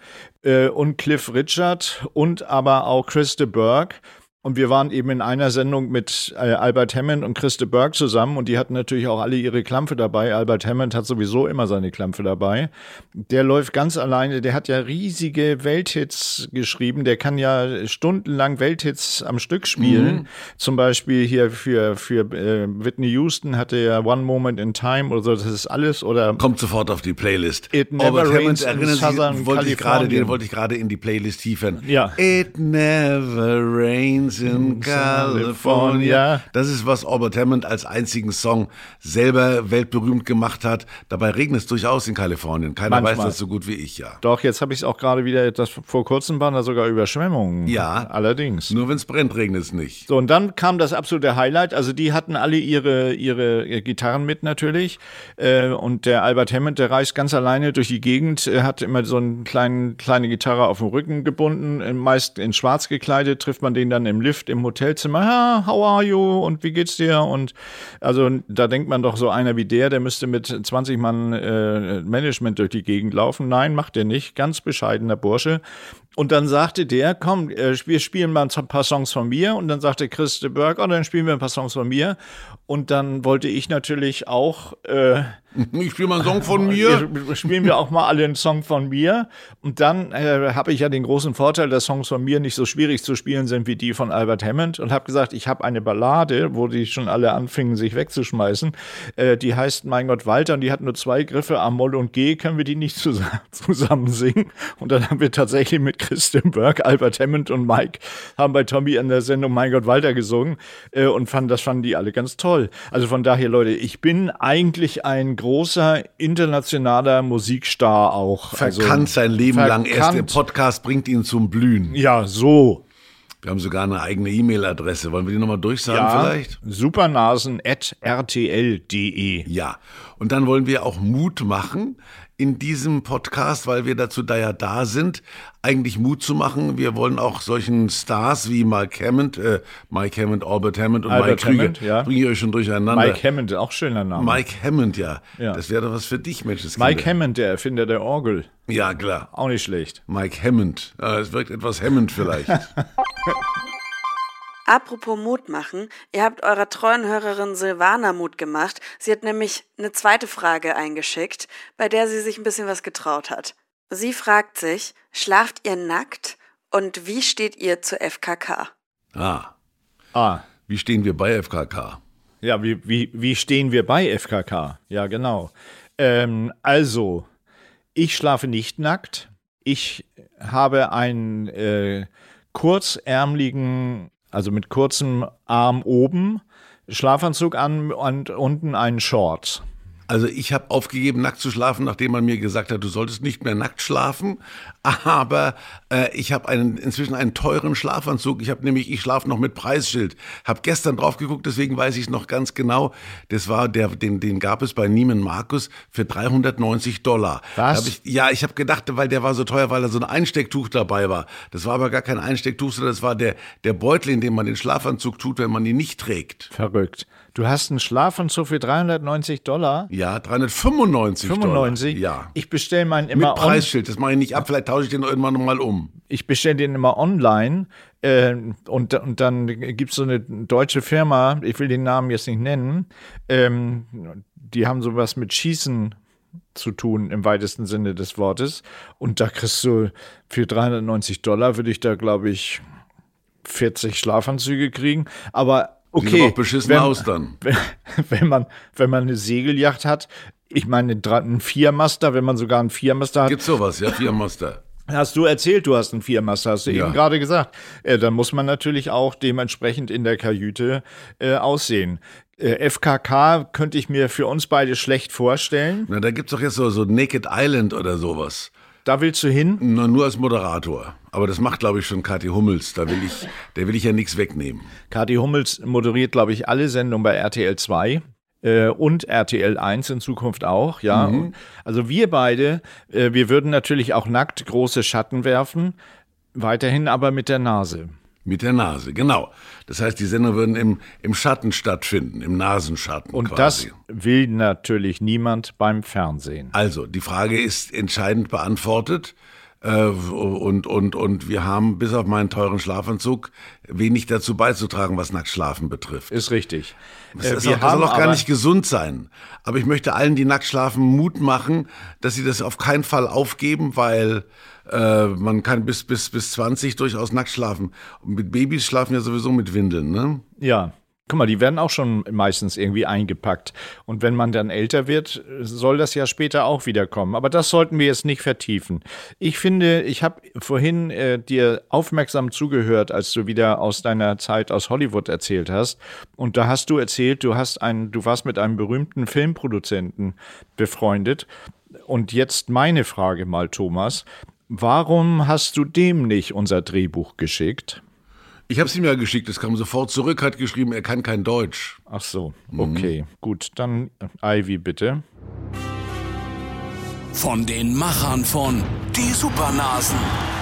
und Cliff Richard und aber auch Chris de Burgh. Und wir waren eben in einer Sendung mit Albert Hammond und Chris de Burgh zusammen. Und die hatten natürlich auch alle ihre Klampfe dabei. Albert Hammond hat sowieso immer seine Klampfe dabei. Der läuft ganz alleine. Der hat ja riesige Welthits geschrieben. Der kann ja stundenlang Welthits am Stück spielen. Mhm. Zum Beispiel hier für Whitney Houston hatte ja One Moment in Time oder so. Das ist alles. Oder kommt sofort auf die Playlist. It Never Rains in Southern California. Den wollte ich gerade in die Playlist liefern. Ja. It Never Rains in California. Das ist, was Albert Hammond als einzigen Song selber weltberühmt gemacht hat. Dabei regnet es durchaus in Kalifornien. Keiner manchmal weiß das so gut wie ich, ja. Doch, jetzt habe ich es auch gerade wieder, vor kurzem waren da sogar Überschwemmungen. Ja. Allerdings. Nur wenn es brennt, regnet es nicht. So, und dann kam das absolute Highlight. Also die hatten alle ihre Gitarren mit natürlich. Und der Albert Hammond, der reist ganz alleine durch die Gegend, hat immer so eine kleine Gitarre auf dem Rücken gebunden, meist in schwarz gekleidet, trifft man den dann im Lift im Hotelzimmer, how are you und wie geht's dir? Und also da denkt man doch, so einer wie der müsste mit 20 Mann Management durch die Gegend laufen. Nein, macht er nicht. Ganz bescheidener Bursche. Und dann sagte der, komm, wir spielen mal ein paar Songs von mir. Und dann sagte Chris de Burgh, dann spielen wir ein paar Songs von mir. Und dann wollte ich natürlich auch... ich spiele mal einen Song von mir. Spielen wir auch mal alle einen Song von mir. Und dann habe ich ja den großen Vorteil, dass Songs von mir nicht so schwierig zu spielen sind wie die von Albert Hammond. Und habe gesagt, ich habe eine Ballade, wo die schon alle anfingen, sich wegzuschmeißen. Die heißt Mein Gott Walter und die hat nur 2 Griffe, A, Moll und G. Können wir die nicht zusammen singen? Und dann haben wir tatsächlich mit Chris de Burgh, Albert Hammond und Mike haben bei Tommy in der Sendung Mein Gott Walter gesungen und fanden die alle ganz toll. Also von daher, Leute, ich bin eigentlich ein großer internationaler Musikstar auch. Verkannt sein Leben lang. Erst der Podcast bringt ihn zum Blühen. Ja, so. Wir haben sogar eine eigene E-Mail-Adresse. Wollen wir die nochmal durchsagen vielleicht? Supernasen@rtl.de. Ja, und dann wollen wir auch Mut machen in diesem Podcast, weil wir dazu da sind, eigentlich Mut zu machen. Wir wollen auch solchen Stars wie Mike Hammond, Albert Hammond und Albert Mike Krüger, ja. Bringe ich euch schon durcheinander. Mike Hammond, auch schöner Name. Mike Hammond, ja. Das wäre doch was für dich, Menschenskinder. Mike Hammond, der Erfinder der Orgel. Ja, klar. Auch nicht schlecht. Mike Hammond. Es wirkt etwas hemmend vielleicht. Apropos Mut machen, ihr habt eurer treuen Hörerin Silvana Mut gemacht. Sie hat nämlich eine zweite Frage eingeschickt, bei der sie sich ein bisschen was getraut hat. Sie fragt sich, schlaft ihr nackt und wie steht ihr zu FKK? Wie stehen wir bei FKK? Ja, wie stehen wir bei FKK? Ja, genau. Also, ich schlafe nicht nackt. Ich habe einen kurzärmeligen... Also mit kurzem Arm oben, Schlafanzug an und unten einen Short. Also ich habe aufgegeben, nackt zu schlafen, nachdem man mir gesagt hat, du solltest nicht mehr nackt schlafen. Aber ich habe inzwischen einen teuren Schlafanzug. Ich schlafe noch mit Preisschild. Habe gestern drauf geguckt, deswegen weiß ich es noch ganz genau. Das war den gab es bei Neiman Marcus für $390. Was? Ich habe gedacht, weil der war so teuer, weil da so ein Einstecktuch dabei war. Das war aber gar kein Einstecktuch, sondern das war der Beutel, in dem man den Schlafanzug tut, wenn man ihn nicht trägt. Verrückt. Du hast einen Schlafanzug für $390? Ja, $395. Ja. Ich bestelle meinen immer mit Preisschild, das mache ich nicht ab, vielleicht tausche ich den irgendwann nochmal um. Ich bestelle den immer online und dann gibt es so eine deutsche Firma, ich will den Namen jetzt nicht nennen, die haben sowas mit Schießen zu tun, im weitesten Sinne des Wortes. Und da kriegst du für $390, würde ich da, glaube ich, 40 Schlafanzüge kriegen, aber... Okay, sieht doch beschissen aus dann. Wenn man eine Segeljacht hat, ich meine einen Viermaster, wenn man sogar einen Viermaster hat. Gibt's sowas, ja, Viermaster. Hast du erzählt, du hast einen Viermaster, hast du eben gerade gesagt. Dann muss man natürlich auch dementsprechend in der Kajüte aussehen. FKK könnte ich mir für uns beide schlecht vorstellen. Na, da gibt's doch jetzt so Naked Island oder sowas. Da willst du hin? Na, nur als Moderator. Aber das macht, glaube ich, schon Kathi Hummels. Der will ich ja nichts wegnehmen. Kathi Hummels moderiert, glaube ich, alle Sendungen bei RTL 2 und RTL 1 in Zukunft auch. Ja. Mhm. Also wir beide, wir würden natürlich auch nackt große Schatten werfen, weiterhin aber mit der Nase. Mit der Nase, genau. Das heißt, die Sender würden im Schatten stattfinden, im Nasenschatten quasi. Und das will natürlich niemand beim Fernsehen. Also, die Frage ist entscheidend beantwortet. Und wir haben bis auf meinen teuren Schlafanzug wenig dazu beizutragen, was Nacktschlafen betrifft. Ist richtig. Das soll auch gar nicht gesund sein. Aber ich möchte allen, die nackt schlafen, Mut machen, dass sie das auf keinen Fall aufgeben, weil man kann bis 20 durchaus nackt schlafen. Und mit Babys schlafen ja sowieso mit Windeln, ne? Ja. Guck mal, die werden auch schon meistens irgendwie eingepackt. Und wenn man dann älter wird, soll das ja später auch wieder kommen. Aber das sollten wir jetzt nicht vertiefen. Ich finde, ich habe vorhin dir aufmerksam zugehört, als du wieder aus deiner Zeit aus Hollywood erzählt hast. Und da hast du erzählt, du warst mit einem berühmten Filmproduzenten befreundet. Und jetzt meine Frage mal, Thomas. Warum hast du dem nicht unser Drehbuch geschickt? Ich habe es ihm ja geschickt, es kam sofort zurück, hat geschrieben, er kann kein Deutsch. Ach so, okay, gut, dann Ivy bitte. Von den Machern von Die Supernasen,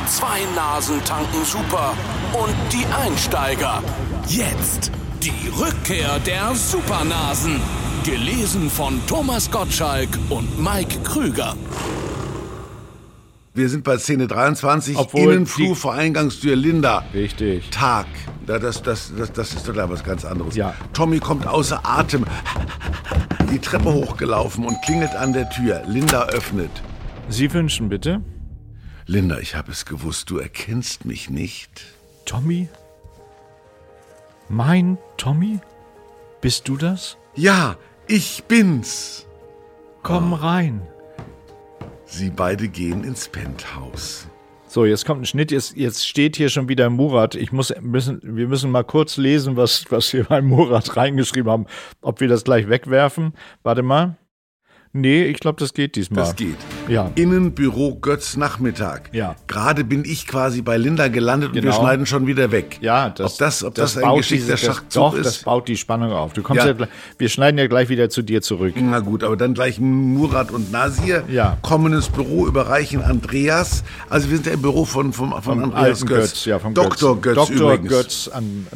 zwei Nasen tanken super und die Einsteiger. Jetzt die Rückkehr der Supernasen, gelesen von Thomas Gottschalk und Mike Krüger. Wir sind bei Szene 23, Innenflur vor Eingangstür, Linda. Richtig. Tag. Das ist doch gleich was ganz anderes. Ja. Tommy kommt außer Atem, die Treppe hochgelaufen und klingelt an der Tür. Linda öffnet. Sie wünschen bitte? Linda, ich habe es gewusst, du erkennst mich nicht. Tommy? Mein Tommy? Bist du das? Ja, ich bin's. Komm rein. Sie beide gehen ins Penthouse. So, jetzt kommt ein Schnitt. Jetzt steht hier schon wieder Murat. Wir müssen mal kurz lesen, was wir bei Murat reingeschrieben haben. Ob wir das gleich wegwerfen? Warte mal. Nee, ich glaube, das geht diesmal. Das geht. Ja. Innenbüro Götz Nachmittag. Ja. Gerade bin ich quasi bei Linda gelandet und wir schneiden schon wieder weg. Ja, das ein geschickter Schachzug ist. Das baut die Spannung auf. Du kommst wir schneiden ja gleich wieder zu dir zurück. Na gut, aber dann gleich Murat und Nasir kommen ins Büro, überreichen Andreas. Also wir sind ja im Büro von Andreas Götz. Ja, Dr. Götz übrigens.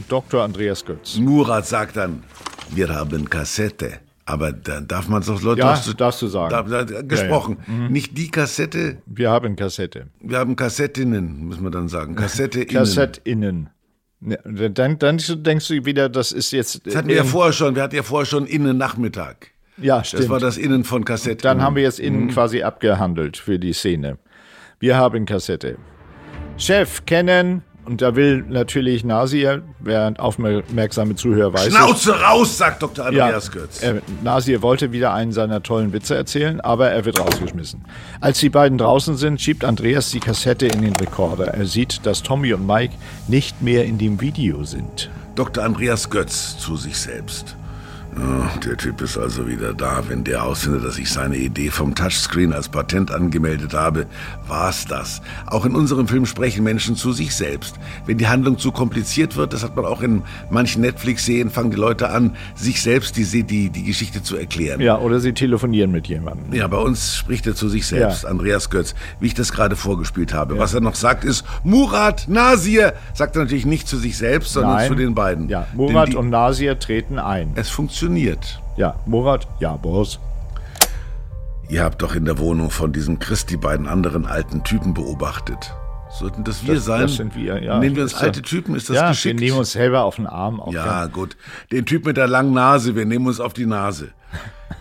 Dr. Andreas Götz. Murat sagt dann, wir haben Kassette. Aber dann darf man es doch, Leute, darfst du sagen. Gesprochen. Ja, ja. Mhm. Nicht die Kassette. Wir haben Kassette. Wir haben Kassettinnen, muss man dann sagen. Kassettinnen. Kassettinnen. Ja, dann denkst du wieder, das ist jetzt. Das hatten wir ja vorher schon. Wir hatten ja vorher schon Innen-Nachmittag. Ja, stimmt. Das war das Innen von Kassettinnen. Dann haben wir jetzt Innen quasi abgehandelt für die Szene. Wir haben Kassette. Chef, kennen. Und da will natürlich Nasir, wer aufmerksame Zuhörer weiß. Schnauze raus, sagt Dr. Andreas Götz. Nasir wollte wieder einen seiner tollen Witze erzählen, aber er wird rausgeschmissen. Als die beiden draußen sind, schiebt Andreas die Kassette in den Rekorder. Er sieht, dass Tommy und Mike nicht mehr in dem Video sind. Dr. Andreas Götz zu sich selbst. Der Typ ist also wieder da. Wenn der ausfindet, dass ich seine Idee vom Touchscreen als Patent angemeldet habe, war's das. Auch in unserem Film sprechen Menschen zu sich selbst. Wenn die Handlung zu kompliziert wird, das hat man auch in manchen Netflix-Serien, fangen die Leute an, sich selbst die Geschichte zu erklären. Ja, oder sie telefonieren mit jemandem. Ja, bei uns spricht er zu sich selbst, Andreas Götz, wie ich das gerade vorgespielt habe. Ja. Was er noch sagt ist, Murat, Nasir, sagt er natürlich nicht zu sich selbst, sondern zu den beiden. Ja, Murat und Nasir treten ein. Es funktioniert. Ja, Murat, ja, Boss. Ihr habt doch in der Wohnung von diesem Chris die beiden anderen alten Typen beobachtet. Sollten das wir sein? Das sind wir, ja. Nehmen wir uns alte Typen, ist das geschickt? Wir nehmen uns selber auf den Arm. Ja, gut. Den Typ mit der langen Nase, wir nehmen uns auf die Nase.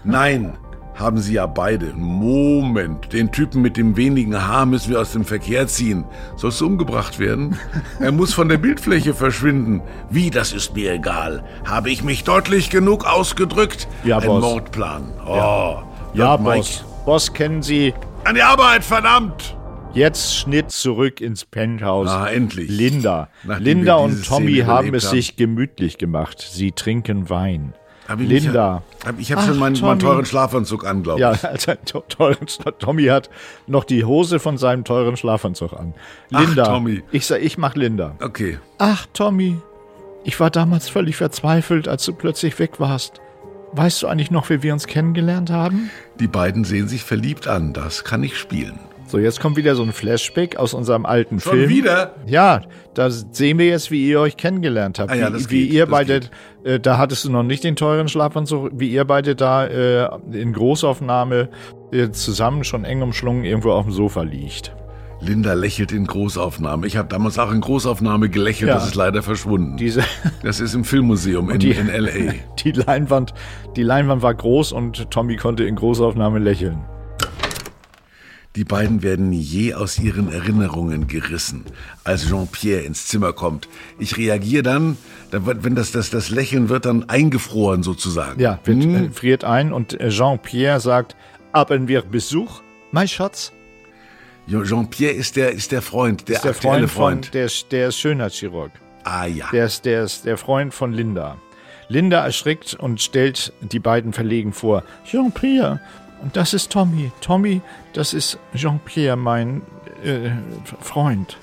Nein, haben sie ja beide. Moment, den Typen mit dem wenigen Haar müssen wir aus dem Verkehr ziehen. Sollst du umgebracht werden? Er muss von der Bildfläche verschwinden. Wie, das ist mir egal. Habe ich mich deutlich genug ausgedrückt? Ja, Boss. Ein Mordplan. Oh. Ja, Boss. Boss, kennen Sie... An die Arbeit, verdammt! Jetzt Schnitt zurück ins Penthouse. Ah, endlich. Linda. Linda und Tommy haben es sich gemütlich gemacht. Sie trinken Wein. Linda. Ich habe schon meinen teuren Schlafanzug an, glaube ich. Ja, also Tommy hat noch die Hose von seinem teuren Schlafanzug an. Linda. Ach, Tommy. Ich mach Linda. Okay. Ach, Tommy. Ich war damals völlig verzweifelt, als du plötzlich weg warst. Weißt du eigentlich noch, wie wir uns kennengelernt haben? Die beiden sehen sich verliebt an. Das kann ich spielen. So, jetzt kommt wieder so ein Flashback aus unserem alten Film. Schon wieder? Ja, da sehen wir jetzt, wie ihr euch kennengelernt habt. Ah, ja, da hattest du noch nicht den teuren Schlafanzug, wie ihr beide da in Großaufnahme zusammen schon eng umschlungen irgendwo auf dem Sofa liegt. Linda lächelt in Großaufnahme. Ich habe damals auch in Großaufnahme gelächelt, ja. Das ist leider verschwunden. Das ist im Filmmuseum in L.A. Die Leinwand war groß und Tommy konnte in Großaufnahme lächeln. Die beiden werden nie je aus ihren Erinnerungen gerissen, als Jean-Pierre ins Zimmer kommt. Ich reagiere dann wenn das Lächeln wird dann eingefroren sozusagen. Ja, friert ein und Jean-Pierre sagt, haben wir Besuch, mein Schatz? Jean-Pierre ist der Freund, der aktuelle Freund. Der ist Schönheitschirurg. Ah ja. Der ist der Freund von Linda. Linda erschrickt und stellt die beiden verlegen vor. Jean-Pierre, das ist Tommy. Tommy, das ist Jean-Pierre, mein Freund.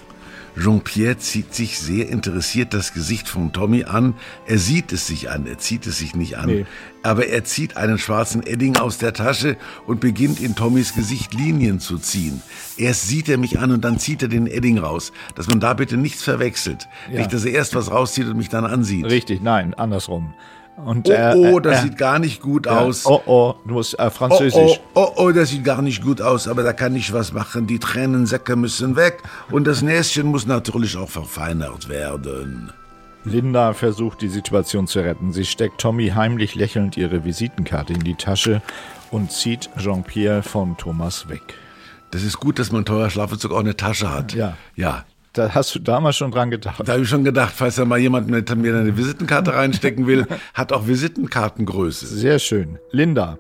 Jean-Pierre zieht sich sehr interessiert das Gesicht von Tommy an. Er sieht es sich an, er zieht es sich nicht an. Nee. Aber er zieht einen schwarzen Edding aus der Tasche und beginnt in Tommys Gesicht Linien zu ziehen. Erst sieht er mich an und dann zieht er den Edding raus. Dass man da bitte nichts verwechselt. Ja. Nicht, dass er erst was rauszieht und mich dann ansieht. Richtig, nein, andersrum. Und das sieht gar nicht gut aus. Du musst Französisch. Das sieht gar nicht gut aus, aber da kann ich was machen. Die Tränensäcke müssen weg und das Näschen muss natürlich auch verfeinert werden. Linda versucht, die Situation zu retten. Sie steckt Tommy heimlich lächelnd ihre Visitenkarte in die Tasche und zieht Jean-Pierre von Thomas weg. Das ist gut, dass man teuer Schlafanzug auch eine Tasche hat. Ja. Da hast du damals schon dran gedacht. Da habe ich schon gedacht, falls da mal jemand mit mir eine Visitenkarte reinstecken will, hat auch Visitenkartengröße. Sehr schön. Linda.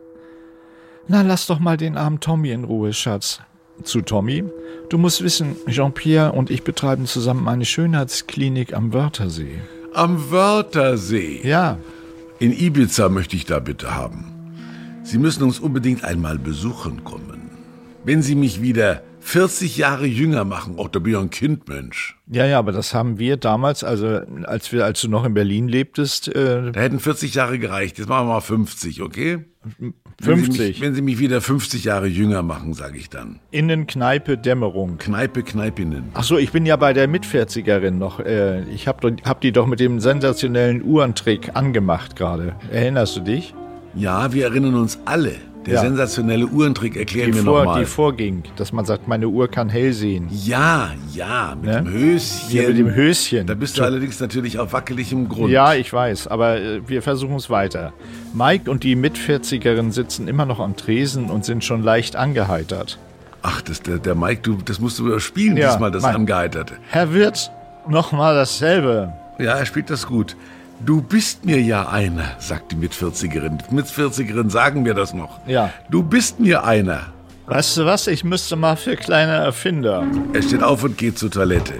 Na, lass doch mal den armen Tommy in Ruhe, Schatz. Zu Tommy. Du musst wissen, Jean-Pierre und ich betreiben zusammen eine Schönheitsklinik am Wörthersee. Am Wörthersee? Ja. In Ibiza möchte ich da bitte haben. Sie müssen uns unbedingt einmal besuchen kommen. Wenn Sie mich wieder 40 Jahre jünger machen. Oh, da bin ich ein Kind, Mensch. Ja, aber das haben wir damals, also als du noch in Berlin lebtest. Da hätten 40 Jahre gereicht. Jetzt machen wir mal 50, okay? 50. Wenn Sie mich wieder 50 Jahre jünger machen, sage ich dann. Innenkneipe Dämmerung. Kneipinnen. Ach so, ich bin ja bei der Mitvierzigerin noch. Ich hab die doch mit dem sensationellen Uhrentrick angemacht gerade. Erinnerst du dich? Ja, wir erinnern uns alle. Der sensationelle Uhrentrick erklären wir nochmal. Die vorging, dass man sagt, meine Uhr kann hell sehen. Ja, mit dem Höschen. Ja, mit dem Höschen. Da bist du allerdings natürlich auf wackeligem Grund. Ja, ich weiß, aber wir versuchen es weiter. Mike und die Mitvierzigerin sitzen immer noch am Tresen und sind schon leicht angeheitert. Ach, der Mike, das musst du überspielen, diesmal das Mike. Angeheiterte. Herr Wirt, nochmal dasselbe. Ja, er spielt das gut. Du bist mir ja einer, sagt die Mitvierzigerin. Mitvierzigerin sagen mir das noch. Ja. Du bist mir einer. Weißt du was, ich müsste mal für kleine Erfinder. Er steht auf und geht zur Toilette.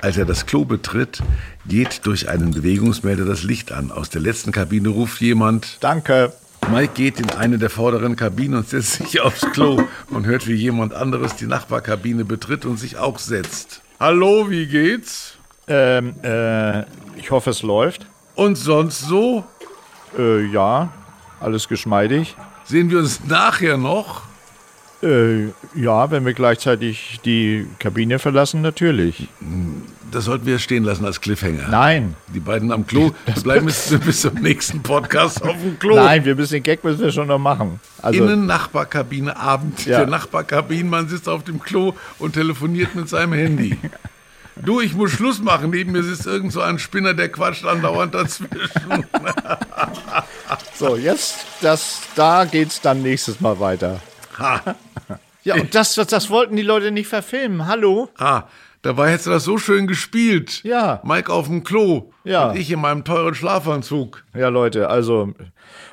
Als er das Klo betritt, geht durch einen Bewegungsmelder das Licht an. Aus der letzten Kabine ruft jemand. Danke. Mike geht in eine der vorderen Kabinen und setzt sich aufs Klo und hört, wie jemand anderes die Nachbarkabine betritt und sich auch setzt. Hallo, wie geht's? Ich hoffe, es läuft. Und sonst so? Ja, alles geschmeidig. Sehen wir uns nachher noch? Ja, wenn wir gleichzeitig die Kabine verlassen, natürlich. Das sollten wir stehen lassen als Cliffhanger. Nein. Die beiden am Klo, wir bleiben bis zum nächsten Podcast auf dem Klo. Nein, den Gag müssen wir schon noch machen. Also, Innen-Nachbarkabine, Abend der Nachbarkabine, man sitzt auf dem Klo und telefoniert mit seinem Handy. Du, ich muss Schluss machen. Neben mir sitzt irgend so ein Spinner, der quatscht andauernd dazwischen. So, jetzt, da geht's dann nächstes Mal weiter. Ha. Ja, und das wollten die Leute nicht verfilmen. Hallo? Ah, dabei hättest du das so schön gespielt. Ja. Mike auf dem Klo. Ja. Und ich in meinem teuren Schlafanzug. Ja, Leute, also,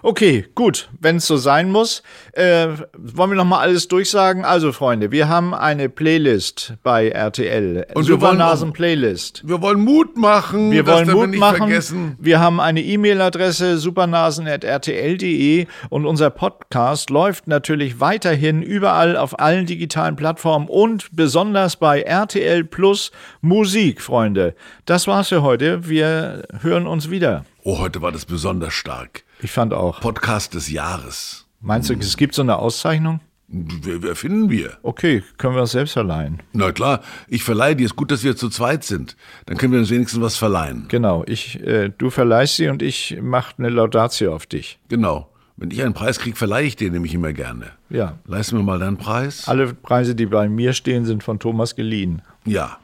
okay, gut, wenn es so sein muss. Wollen wir nochmal alles durchsagen? Also, Freunde, wir haben eine Playlist bei RTL. Und Supernasen-Playlist. Wir wollen Mut machen. Wir wollen Mut nicht machen. Vergessen. Wir haben eine E-Mail-Adresse, supernasen@rtl.de. Und unser Podcast läuft natürlich weiterhin überall auf allen digitalen Plattformen und besonders bei RTL Plus Musik, Freunde. Das war's für heute. Wir hören uns wieder. Oh, heute war das besonders stark. Ich fand auch. Podcast des Jahres. Meinst du, es gibt so eine Auszeichnung? Erfinden wir. Okay, können wir das selbst verleihen? Na klar, ich verleihe die. Ist gut, dass wir zu zweit sind. Dann können wir uns wenigstens was verleihen. Genau, du verleihst sie und ich mache eine Laudatio auf dich. Genau. Wenn ich einen Preis kriege, verleihe ich den nämlich immer gerne. Ja. Leist mir mal deinen Preis. Alle Preise, die bei mir stehen, sind von Thomas geliehen. Ja.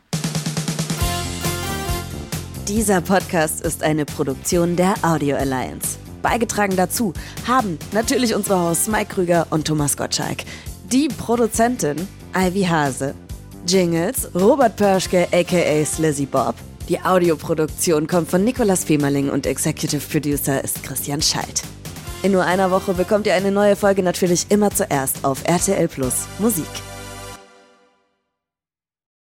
Dieser Podcast ist eine Produktion der Audio Alliance. Beigetragen dazu haben natürlich unsere Hosts Mike Krüger und Thomas Gottschalk. Die Produzentin Ivy Hase. Jingles Robert Pörschke aka Slizzy Bob. Die Audioproduktion kommt von Nicolas Femerling und Executive Producer ist Christian Schalt. In nur einer Woche bekommt ihr eine neue Folge natürlich immer zuerst auf RTL Plus Musik.